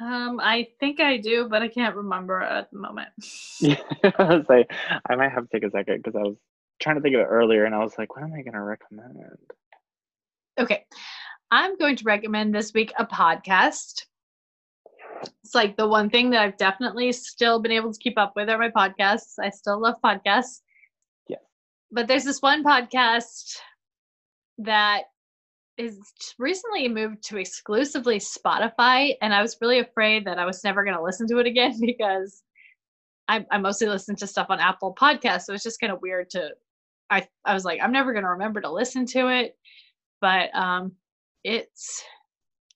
I think I do, but I can't remember at the moment. I was like, I might have to take a second because I was trying to think of it earlier, and I was like, what am I going to recommend? Okay, I'm going to recommend this week a podcast. It's like the one thing that I've definitely still been able to keep up with are my podcasts. I still love podcasts. Yeah. But there's this one podcast that is recently moved to exclusively Spotify, and I was really afraid that I was never going to listen to it again because I mostly listen to stuff on Apple Podcasts, so it's just kind of weird to I was like, I'm never going to remember to listen to it, but it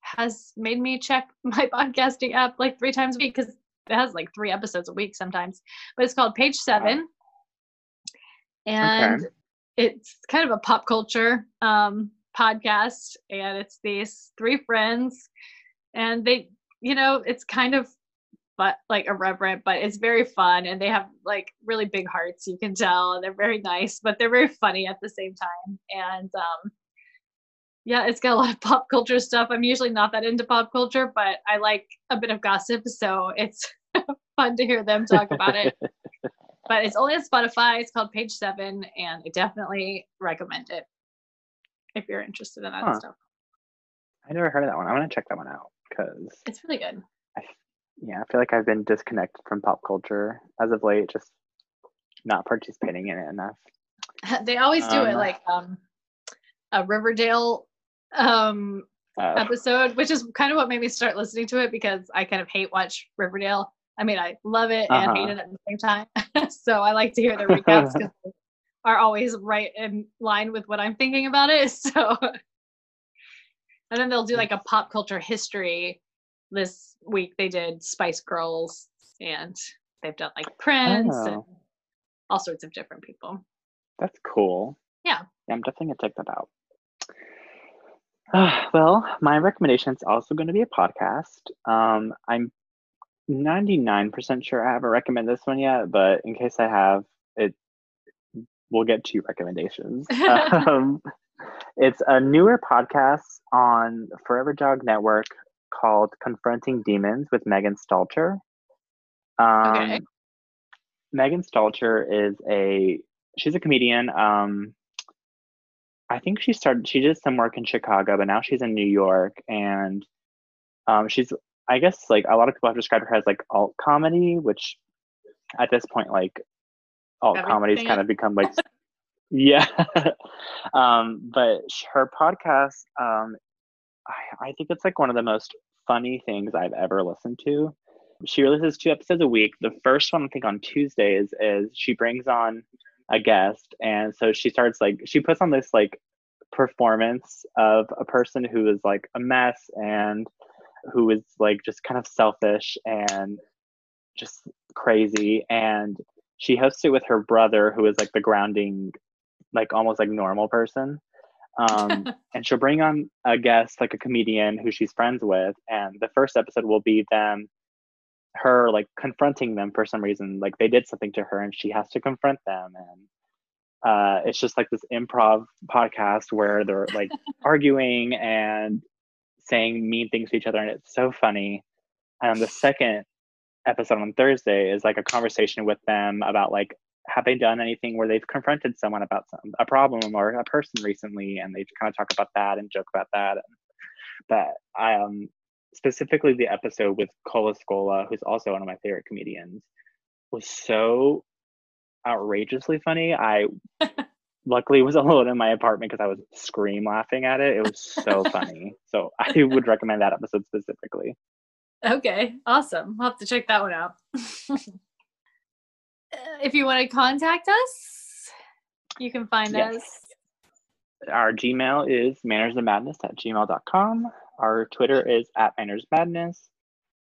has made me check my podcasting app like 3 times a week because it has like 3 episodes a week sometimes. But it's called Page Seven, and it's kind of a pop culture podcast, and it's these 3 friends, and they, you know, it's kind of but like irreverent, but it's very fun, and they have like really big hearts, you can tell, and they're very nice, but they're very funny at the same time. And yeah, it's got a lot of pop culture stuff. I'm usually not that into pop culture, but I like a bit of gossip, so it's fun to hear them talk about it. But it's only on Spotify. It's called Page Seven, and I definitely recommend it if you're interested in that stuff. I never heard of that one. I want to check that one out because it's really good. I feel like I've been disconnected from pop culture as of late, just not participating in it enough. They always do it like a Riverdale episode, which is kind of what made me start listening to it because I kind of hate watch Riverdale. I mean, I love it and hate it at the same time. So I like to hear the recaps because they are always right in line with what I'm thinking about it. So, and then they'll do like a pop culture history. This week they did Spice Girls, and they've done like Prince and all sorts of different people. That's cool. Yeah, I'm definitely gonna check that out. Well, my recommendation is also going to be a podcast. I'm 99% sure I haven't recommended this one yet, but in case I have, it we'll get 2 recommendations. It's a newer podcast on Forever Dog Network called Confronting Demons with Megan Stalter. Megan Stalter is she's a comedian. I think she did some work in Chicago, but now she's in New York, and she's, I guess, like a lot of people have described her as like alt comedy, which at this point, like alt comedy's kind of become like but her podcast, I think it's like one of the most funny things I've ever listened to. She releases 2 episodes a week. The first one, I think on Tuesdays, is she brings on a guest. And so she starts like, she puts on this like performance of a person who is like a mess and who is like just kind of selfish and just crazy. And she hosts it with her brother, who is like the grounding, like almost like normal person. And she'll bring on a guest, like a comedian who she's friends with, and the first episode will be her like confronting them for some reason, like they did something to her and she has to confront them, and it's just like this improv podcast where they're like arguing and saying mean things to each other, and it's so funny. And the second episode on Thursday is like a conversation with them about like, have they done anything where they've confronted someone about a problem or a person recently, and they kind of talk about that and joke about that. But specifically the episode with Cole Escola, who's also one of my favorite comedians, was so outrageously funny. I luckily was alone in my apartment because I was scream laughing at it. It was so funny. So I would recommend that episode specifically. Okay, awesome. I'll have to check that one out. If you want to contact us, you can find us. Our Gmail is mannersandmadness@gmail.com. Our Twitter is @mannersmadness.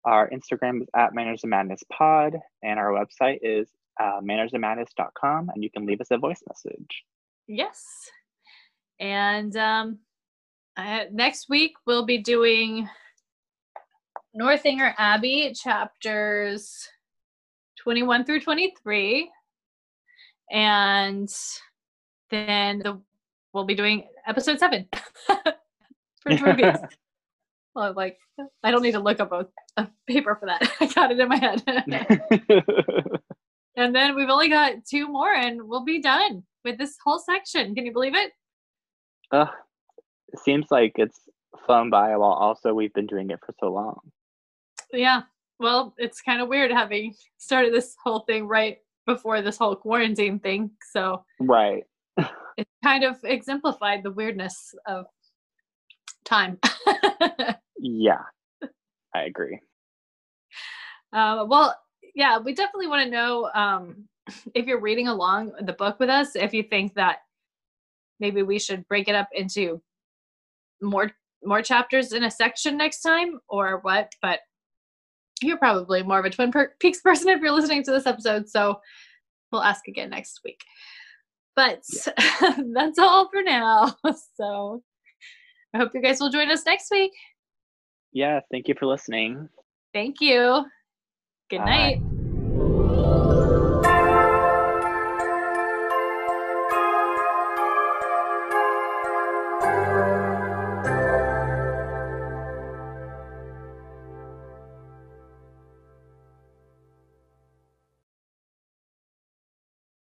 Our Instagram is @mannersandmadnesspod. And our website is mannersandmadness.com. And you can leave us a voice message. Yes. And next week we'll be doing Northanger Abbey chapters 21 through 23, and then we'll be doing episode 7 for Twin Peaks. Well, like, I don't need to look up a paper for that. I got it in my head. And then we've only got 2 more, and we'll be done with this whole section. Can you believe it? It seems like it's flown by while also we've been doing it for so long. Yeah. Well, it's kind of weird having started this whole thing right before this whole quarantine thing. So, right. it kind of exemplified the weirdness of time. Yeah, I agree. Well, yeah, we definitely want to know if you're reading along the book with us, if you think that maybe we should break it up into more chapters in a section next time or what, but you're probably more of a Twin Peaks person if you're listening to this episode, so we'll ask again next week. But yeah. That's all for now. So I hope you guys will join us next week. Yeah, thank you for listening. Thank you. Good night.